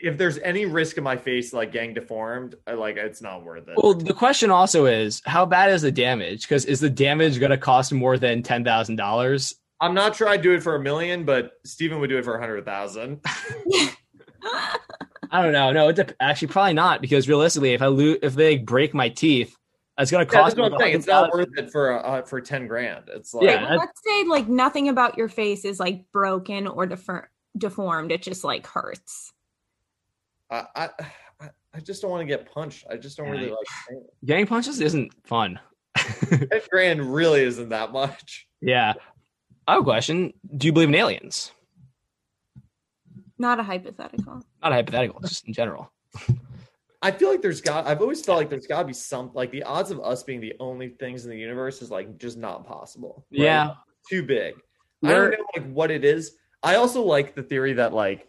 if there's any risk of my face like getting deformed, it's not worth it. Well, the question also is, how bad is the damage? Because is the damage going to cost more than $10,000? I'm not sure I'd do it for $1 million, but Steven would do it for $100,000. I don't know. No, actually probably not, because realistically, if they break my teeth, it's going to cost me. It's not worth it for $10,000. It's like, yeah, let's say like nothing about your face is like broken or deformed. It just like hurts. I just don't want to get punched. I just don't really like pain. Getting punches isn't fun. $10,000 really isn't that much. Yeah. I have a question. Do you believe in aliens? Not a hypothetical. Not a hypothetical, just in general. I feel like I've always felt like there's got to be some, like the odds of us being the only things in the universe is like just not possible. Right? Yeah. Too big. I don't know like what it is. I also like the theory that like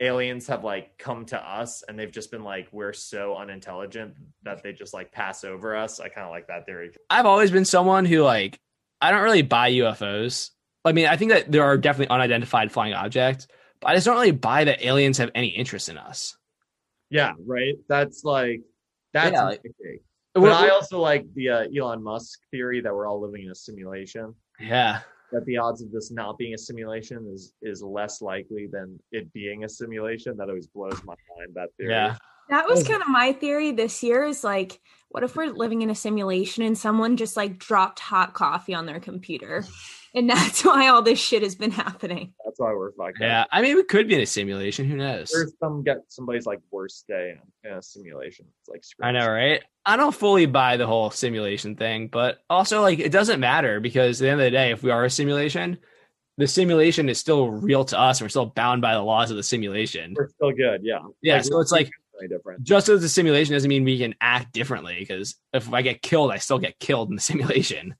aliens have like come to us and they've just been like, we're so unintelligent that they just like pass over us. I kind of like that theory. I've always been someone who like, I don't really buy UFOs. I mean, I think that there are definitely unidentified flying objects, but I just don't really buy that aliens have any interest in us. Yeah, right. That's big. But I also like the Elon Musk theory that we're all living in a simulation. Yeah. That the odds of this not being a simulation is less likely than it being a simulation. That always blows my mind, that theory. Yeah. That was kind of my theory this year, is like, what if we're living in a simulation and someone just like dropped hot coffee on their computer? And that's why all this shit has been happening. That's why we're fucking. Yeah, I mean, we could be in a simulation. Who knows? There's somebody's like worst day in a simulation. It's like screws. I know, right? I don't fully buy the whole simulation thing, but also like it doesn't matter, because at the end of the day, if we are a simulation, the simulation is still real to us. And we're still bound by the laws of the simulation. We're still good, yeah. Yeah, like, so it's like different. Just as the simulation doesn't mean we can act differently, because if I get killed, I still get killed in the simulation.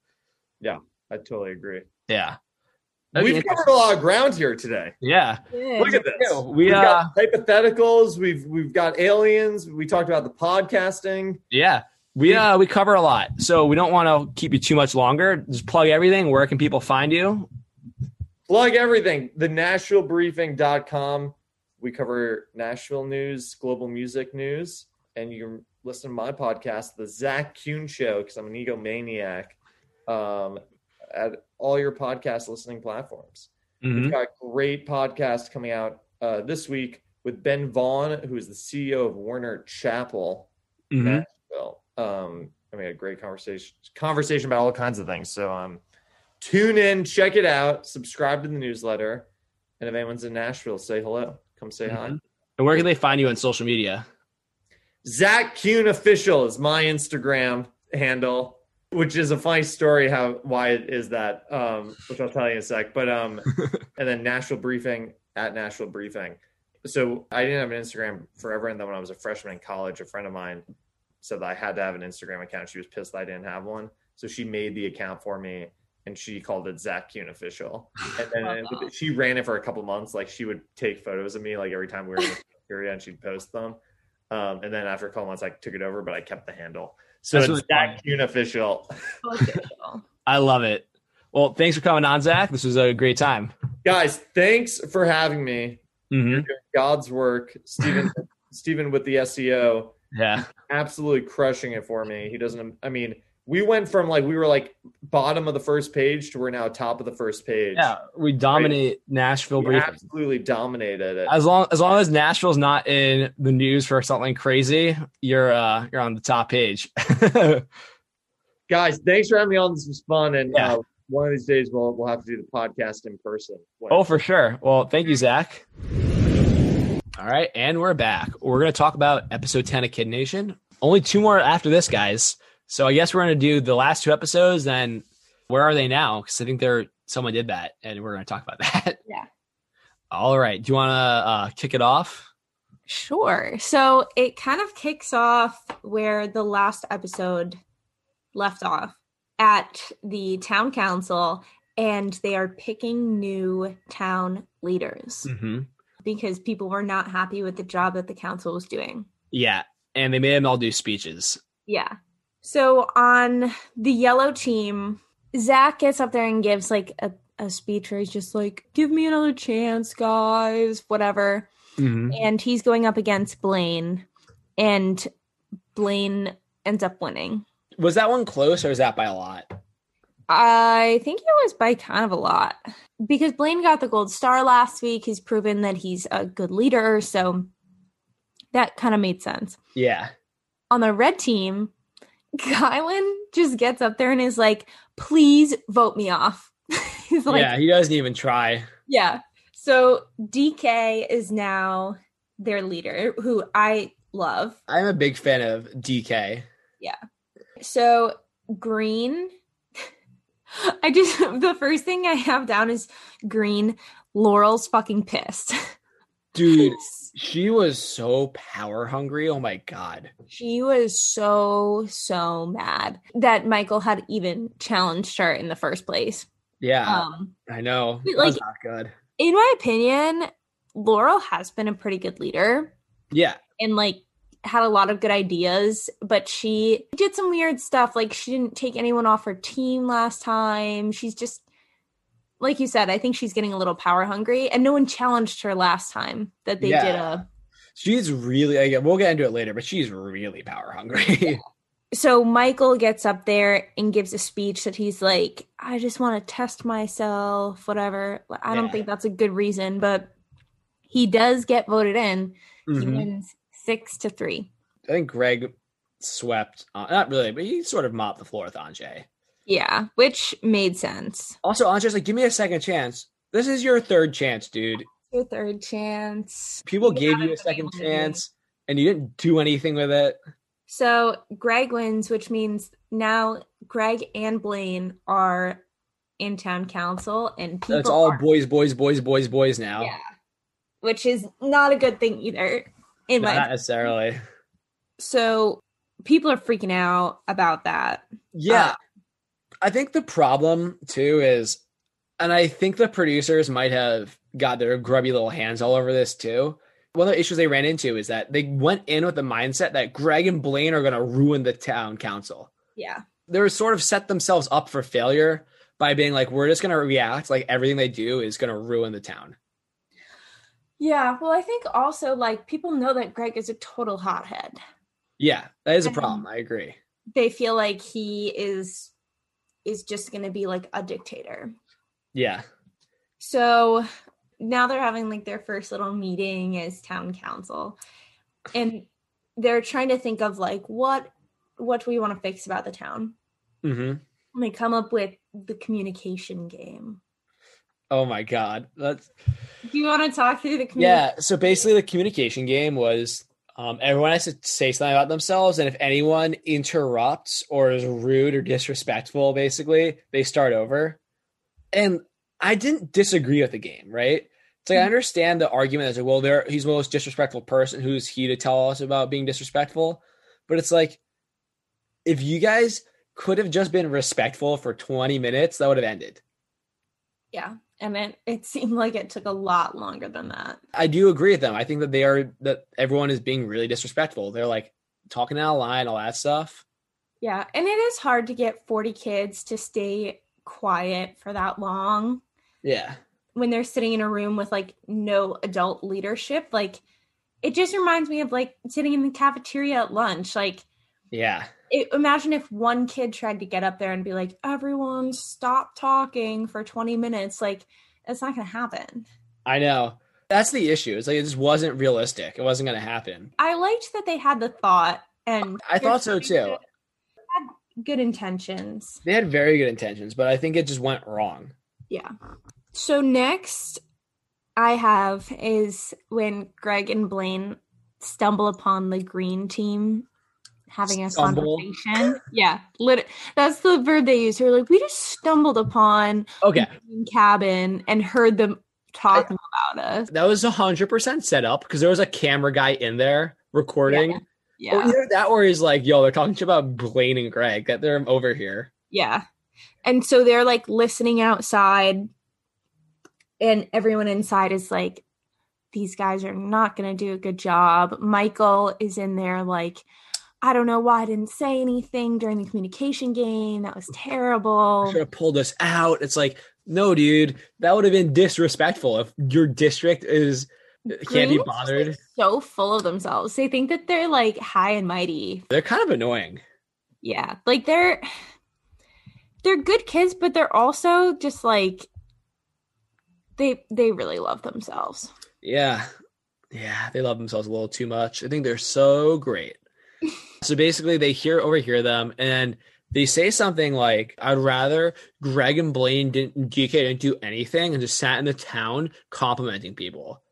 Yeah, I totally agree. Yeah. We've covered a lot of ground here today. Yeah. Look at this. We've got hypotheticals, we've got aliens, we talked about the podcasting. Yeah. We cover a lot. So we don't want to keep you too much longer. Just plug everything. Where can people find you? Plug everything. The NashvilleBriefing.com. We cover Nashville news, global music news, and you can listen to my podcast, The Zach Kuhn Show, because I'm an egomaniac. At all your podcast listening platforms. Mm-hmm. We've got a great podcast coming out this week with Ben Vaughn, who is the CEO of Warner Chapel. Mm-hmm. Nashville. We had a great conversation about all kinds of things. So tune in, check it out, subscribe to the newsletter. And if anyone's in Nashville, say hello. Come say hi. And where can they find you on social media? Zach Kuhn Official is my Instagram handle. Which is a funny story why it is that, which I'll tell you in a sec. But and then Nashville Briefing at Nashville Briefing. So I didn't have an Instagram forever, and then when I was a freshman in college, a friend of mine said that I had to have an Instagram account. She was pissed that I didn't have one, so she made the account for me, and she called it Zach Kuhn Official. And then she ran it for a couple months. Like she would take photos of me, like every time we were in the area, and she'd post them. And then after a couple months, I took it over, but I kept the handle. So it's Zach Kuhn Official. I love it. Well, thanks for coming on, Zach. This was a great time. Guys, thanks for having me. Mm-hmm. You're doing God's work. Steven with the SEO. Yeah. Absolutely crushing it for me. We went from we were bottom of the first page to we're now top of the first page. Yeah, we dominate Nashville Briefing. Absolutely dominated it. As long as Nashville's not in the news for something crazy, you're on the top page. Guys, thanks for having me on. This was fun, and one of these days we'll have to do the podcast in person. Oh, for sure. Well, thank you, Zach. All right, and we're back. We're going to talk about episode 10 of Kid Nation. Only 2 more after this, guys. So I guess we're going to do the last 2 episodes and where are they now? Because I think someone did that, and we're going to talk about that. Yeah. All right. Do you want to kick it off? Sure. So it kind of kicks off where the last episode left off, at the town council, and they are picking new town leaders. Mm-hmm. Because people were not happy with the job that the council was doing. Yeah. And they made them all do speeches. Yeah. So on the yellow team, Zach gets up there and gives like a speech where he's just like, give me another chance, guys, whatever. Mm-hmm. And he's going up against Blaine, and Blaine ends up winning. Was that one close, or is that by a lot? I think it was by kind of a lot, because Blaine got the gold star last week. He's proven that he's a good leader, so that kind of made sense. Yeah. On the red team, Kylan just gets up there and is like, please vote me off. He's like, yeah, he doesn't even try. Yeah. So DK is now their leader, who I love. I'm a big fan of DK. Yeah. So Green... the first thing I have down is Green. Laurel's fucking pissed. Dude, she was so power hungry. Oh my God. She was so mad that Michael had even challenged her in the first place. Yeah, I know. That was not good. In my opinion, Laurel has been a pretty good leader. Yeah. And had a lot of good ideas, but she did some weird stuff. Like, she didn't take anyone off her team last time. She's just, like you said, I think she's getting a little power hungry, and no one challenged her last time that they did a... She's really, we'll get into it later, but she's really power hungry. Yeah. So Michael gets up there and gives a speech that he's like, I just want to test myself, whatever. I don't think that's a good reason, but he does get voted in. Mm-hmm. He wins 6-3. I think Greg swept, not really, but he sort of mopped the floor with Anjay. Yeah, which made sense. Also, Anjay's like, give me a second chance. This is your third chance, dude. Your third chance. People gave you a second chance, and you didn't do anything with it. So Greg wins, which means now Greg and Blaine are in town council, and people. That's all boys now. Yeah, which is not a good thing either. Not necessarily. So people are freaking out about that. Yeah. I think the problem, too, is, and I think the producers might have got their grubby little hands all over this, too. One of the issues they ran into is that they went in with the mindset that Greg and Blaine are going to ruin the town council. Yeah. They were sort of set themselves up for failure by being like, we're just going to react like everything they do is going to ruin the town. Yeah, well, I think also, people know that Greg is a total hothead. Yeah, that is a problem. I agree. They feel like he is just going to be, a dictator. Yeah. So now they're having, their first little meeting as town council. And they're trying to think of, what do we want to fix about the town? Mm-hmm. And they come up with the communication game. Oh my God. Do you want to talk through the communication? Yeah. So basically the communication game was everyone has to say something about themselves. And if anyone interrupts or is rude or disrespectful, basically they start over. And I didn't disagree with the game, right? It's I understand the argument as well, he's the most disrespectful person. Who's he to tell us about being disrespectful? But it's if you guys could have just been respectful for 20 minutes, that would have ended. Yeah. And it seemed like it took a lot longer than that. I do agree with them. I think that that everyone is being really disrespectful. They're talking out of line, all that stuff. Yeah. And it is hard to get 40 kids to stay quiet for that long. Yeah. When they're sitting in a room with no adult leadership, it just reminds me of sitting in the cafeteria at lunch. Yeah. Imagine if one kid tried to get up there and be like, everyone stop talking for 20 minutes. It's not going to happen. I know. That's the issue. It's it just wasn't realistic. It wasn't going to happen. I liked that they had the thought. And I thought so, too. They had good intentions. They had very good intentions, but I think it just went wrong. Yeah. So next I have is when Greg and Blaine stumble upon the green team having a conversation. Yeah, that's the word they use. They're we just stumbled upon the cabin and heard them talking about us. That was 100% set up because there was a camera guy in there recording. Yeah. Or either that or he's yo, they're talking about Blaine and Greg, that they're over here. Yeah. And so they're listening outside, and everyone inside is these guys are not going to do a good job. Michael is in there I don't know why I didn't say anything during the communication game. That was terrible. I should have pulled us out. It's like, no, dude, that would have been disrespectful if your district is can't be bothered. So full of themselves. They think that they're like high and mighty. They're kind of annoying. Yeah. Like they're good kids, but they're also just like they really love themselves. Yeah. Yeah. They love themselves a little too much. I think they're so great. So basically they overhear them and they say something like, I'd rather Greg and Blaine didn't do anything and just sat in the town complimenting people.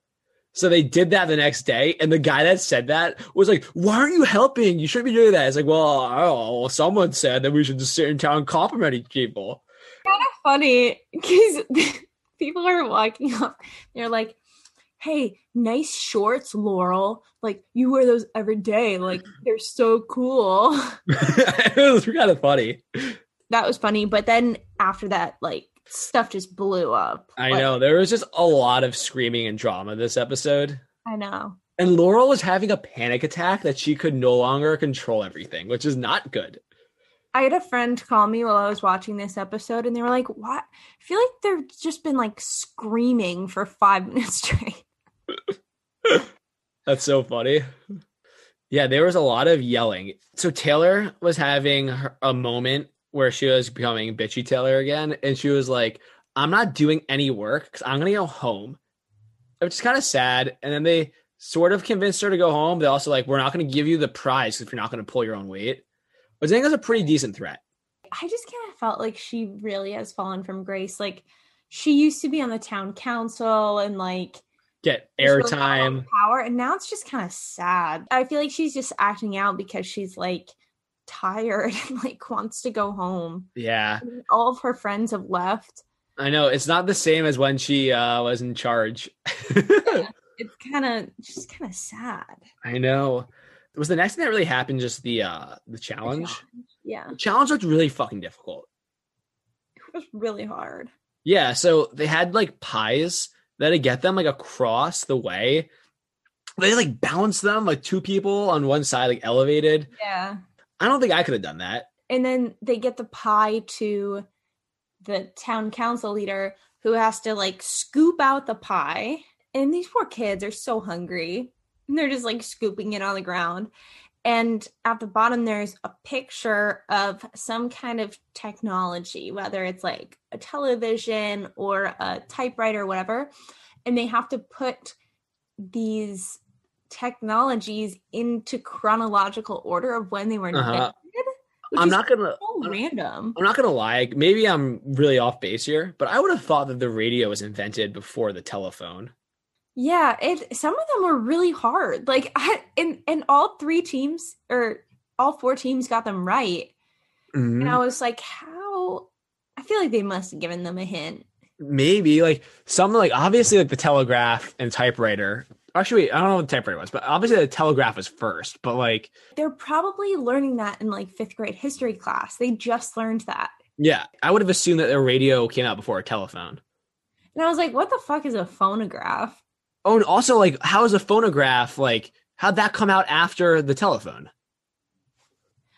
So they did that the next day. And the guy that said that was like, why aren't you helping? You shouldn't be doing that. It's like, well, someone said that we should just sit in town complimenting people. Kind of funny because people are walking up. They're like, hey, nice shorts, Laurel. Like, you wear those every day. Like, they're so cool. It was kind of funny. That was funny. But then after that, like, stuff just blew up. I know. There was just a lot of screaming and drama this episode. I know. And Laurel was having a panic attack that she could no longer control everything, which is not good. I had a friend call me while I was watching this episode, and they were like, what? I feel like they've just been, like, screaming for 5 minutes straight. That's so funny. Yeah, there was a lot of yelling. So Taylor was having a moment where she was becoming bitchy Taylor again, and she was like, I'm not doing any work because I'm gonna go home, which is kind of sad. And then they sort of convinced her to go home. They also like, we're not gonna give you the prize if you're not gonna pull your own weight, which I think is a pretty decent threat. I just kind of felt like she really has fallen from grace. Like, she used to be on the town council and like get airtime power, and now it's just kind of sad. I feel like she's just acting out because she's like tired and like wants to go home. Yeah, and all of her friends have left. I know, it's not the same as when she was in charge. Yeah, it's kind of sad. I know. It was the next thing that really happened, just the challenge. Yeah, the challenge looked really fucking difficult. It was really hard. Yeah, so they had like pies that to get them like across the way. They like balanced them like two people on one side, like elevated. Yeah. I don't think I could have done that. And then they get the pie to the town council leader, who has to like scoop out the pie. And these poor kids are so hungry. And they're just like scooping it on the ground. And at the bottom, there's a picture of some kind of technology, whether it's like a television or a typewriter or whatever. And they have to put these technologies into chronological order of when they were invented. I'm not gonna lie. Maybe I'm really off base here, but I would have thought that the radio was invented before the telephone. Yeah, some of them were really hard. Like, and all three teams or all four teams got them right. Mm-hmm. And I was like, how? I feel like they must have given them a hint. Maybe like something like obviously like the telegraph and typewriter. Actually, I don't know what the typewriter was, but obviously the telegraph was first. But like they're probably learning that in like 5th grade history class. They just learned that. Yeah, I would have assumed that the radio came out before a telephone. And I was like, what the fuck is a phonograph? Oh, and also, like, how is a phonograph, like, how'd that come out after the telephone?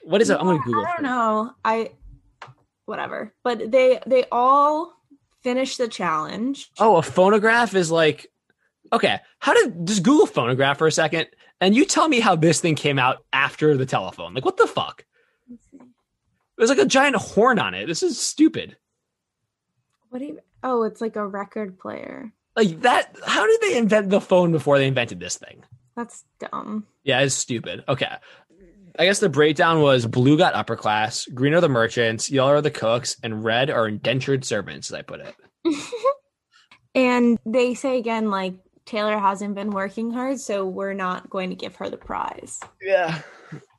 What is it? I'm going to Google it. I don't know. Whatever. But they all finished the challenge. Oh, a phonograph is like, okay, just Google phonograph for a second, and you tell me how this thing came out after the telephone. Like, what the fuck? There's like a giant horn on it. This is stupid. It's like a record player. Like that, how did they invent the phone before they invented this thing? That's dumb. Yeah, it's stupid. Okay. I guess the breakdown was blue got upper class, green are the merchants, yellow are the cooks, and red are indentured servants, as I put it. And they say again, like, Taylor hasn't been working hard, so we're not going to give her the prize. Yeah.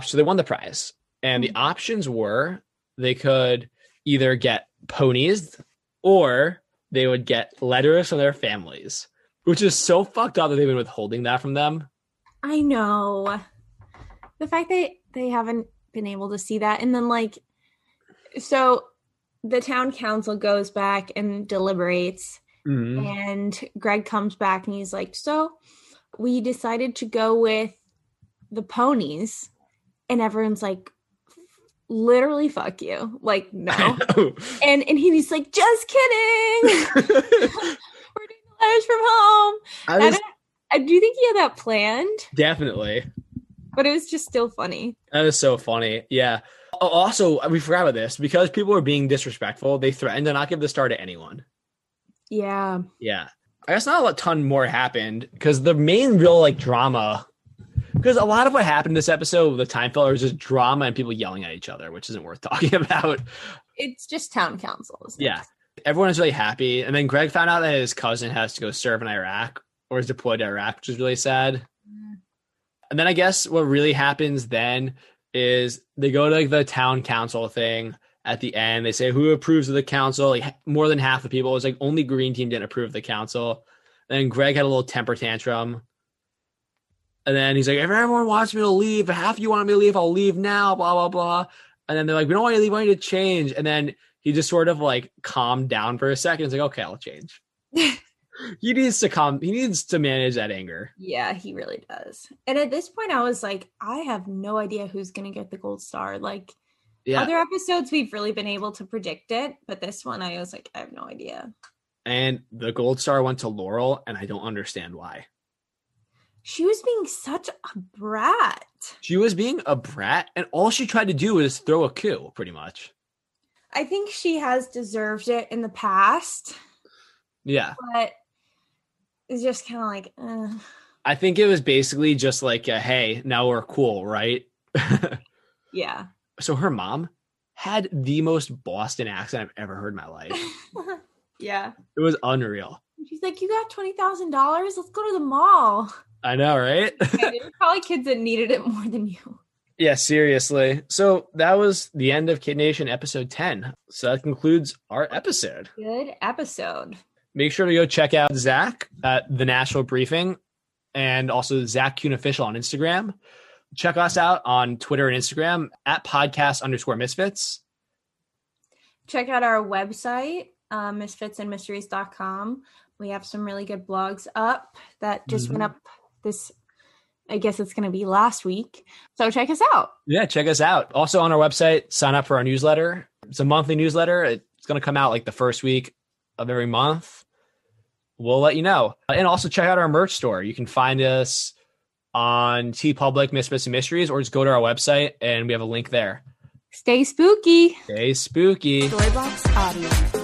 So they won the prize. And the options were they could either get ponies or they would get letters from their families, which is so fucked up that they've been withholding that from them. I know. The fact that they haven't been able to see that. And then, like, so the town council goes back and deliberates. Mm-hmm. And Greg comes back and he's like, so we decided to go with the ponies. And everyone's like, literally, fuck you. Like, no. And he's like, just kidding. We're doing the letters from home. I do think he had that planned. Definitely. But it was just still funny. That is so funny. Yeah. Also, we forgot about this. Because people were being disrespectful, they threatened to not give the star to anyone. Yeah. Yeah. I guess not a ton more happened because the main real like drama, because a lot of what happened this episode with the time filler was just drama and people yelling at each other, which isn't worth talking about. It's just town council. Yeah. Everyone is really happy. And then Greg found out that his cousin has to go serve in Iraq or is deployed to Iraq, which is really sad. Mm. And then I guess what really happens then is they go to like the town council thing. At the end, they say who approves of the council. Like, more than half the people. It was like only Green Team didn't approve of the council. And then Greg had a little temper tantrum. And then he's like, if everyone wants me to leave, but half of you want me to leave, I'll leave now, blah, blah, blah. And then they're like, we don't want you to leave, we want you to change. And then he just sort of like calmed down for a second. It's like, okay, I'll change. He needs to manage that anger. Yeah, he really does. And at this point, I was like, I have no idea who's going to get the gold star. Like, yeah. Other episodes, we've really been able to predict it. But this one, I was like, I have no idea. And the gold star went to Laurel, and I don't understand why. She was being such a brat. She was being a brat, and all she tried to do was throw a coup, pretty much. I think she has deserved it in the past. Yeah. But it's just kind of like, I think it was basically just like, hey, now we're cool, right? Yeah. So her mom had the most Boston accent I've ever heard in my life. Yeah. It was unreal. She's like, you got $20,000? Let's go to the mall. I know, right? Yeah, there were probably kids that needed it more than you. Yeah, seriously. So that was the end of Kid Nation episode 10. So that concludes our episode. Good episode. Make sure to go check out Zach at The Nashville Briefing and also Zach Kuhn Official on Instagram. Check us out on Twitter and Instagram at podcast_misfits. Check out our website, misfitsandmysteries.com. We have some really good blogs up that just went up this, I guess it's going to be last week. So check us out. Yeah, check us out. Also on our website, sign up for our newsletter. It's a monthly newsletter. It's going to come out like the first week of every month. We'll let you know. And also check out our merch store. You can find us on TeePublic, Misfits and Mysteries, or just go to our website and we have a link there. Stay spooky. Storybox Audio.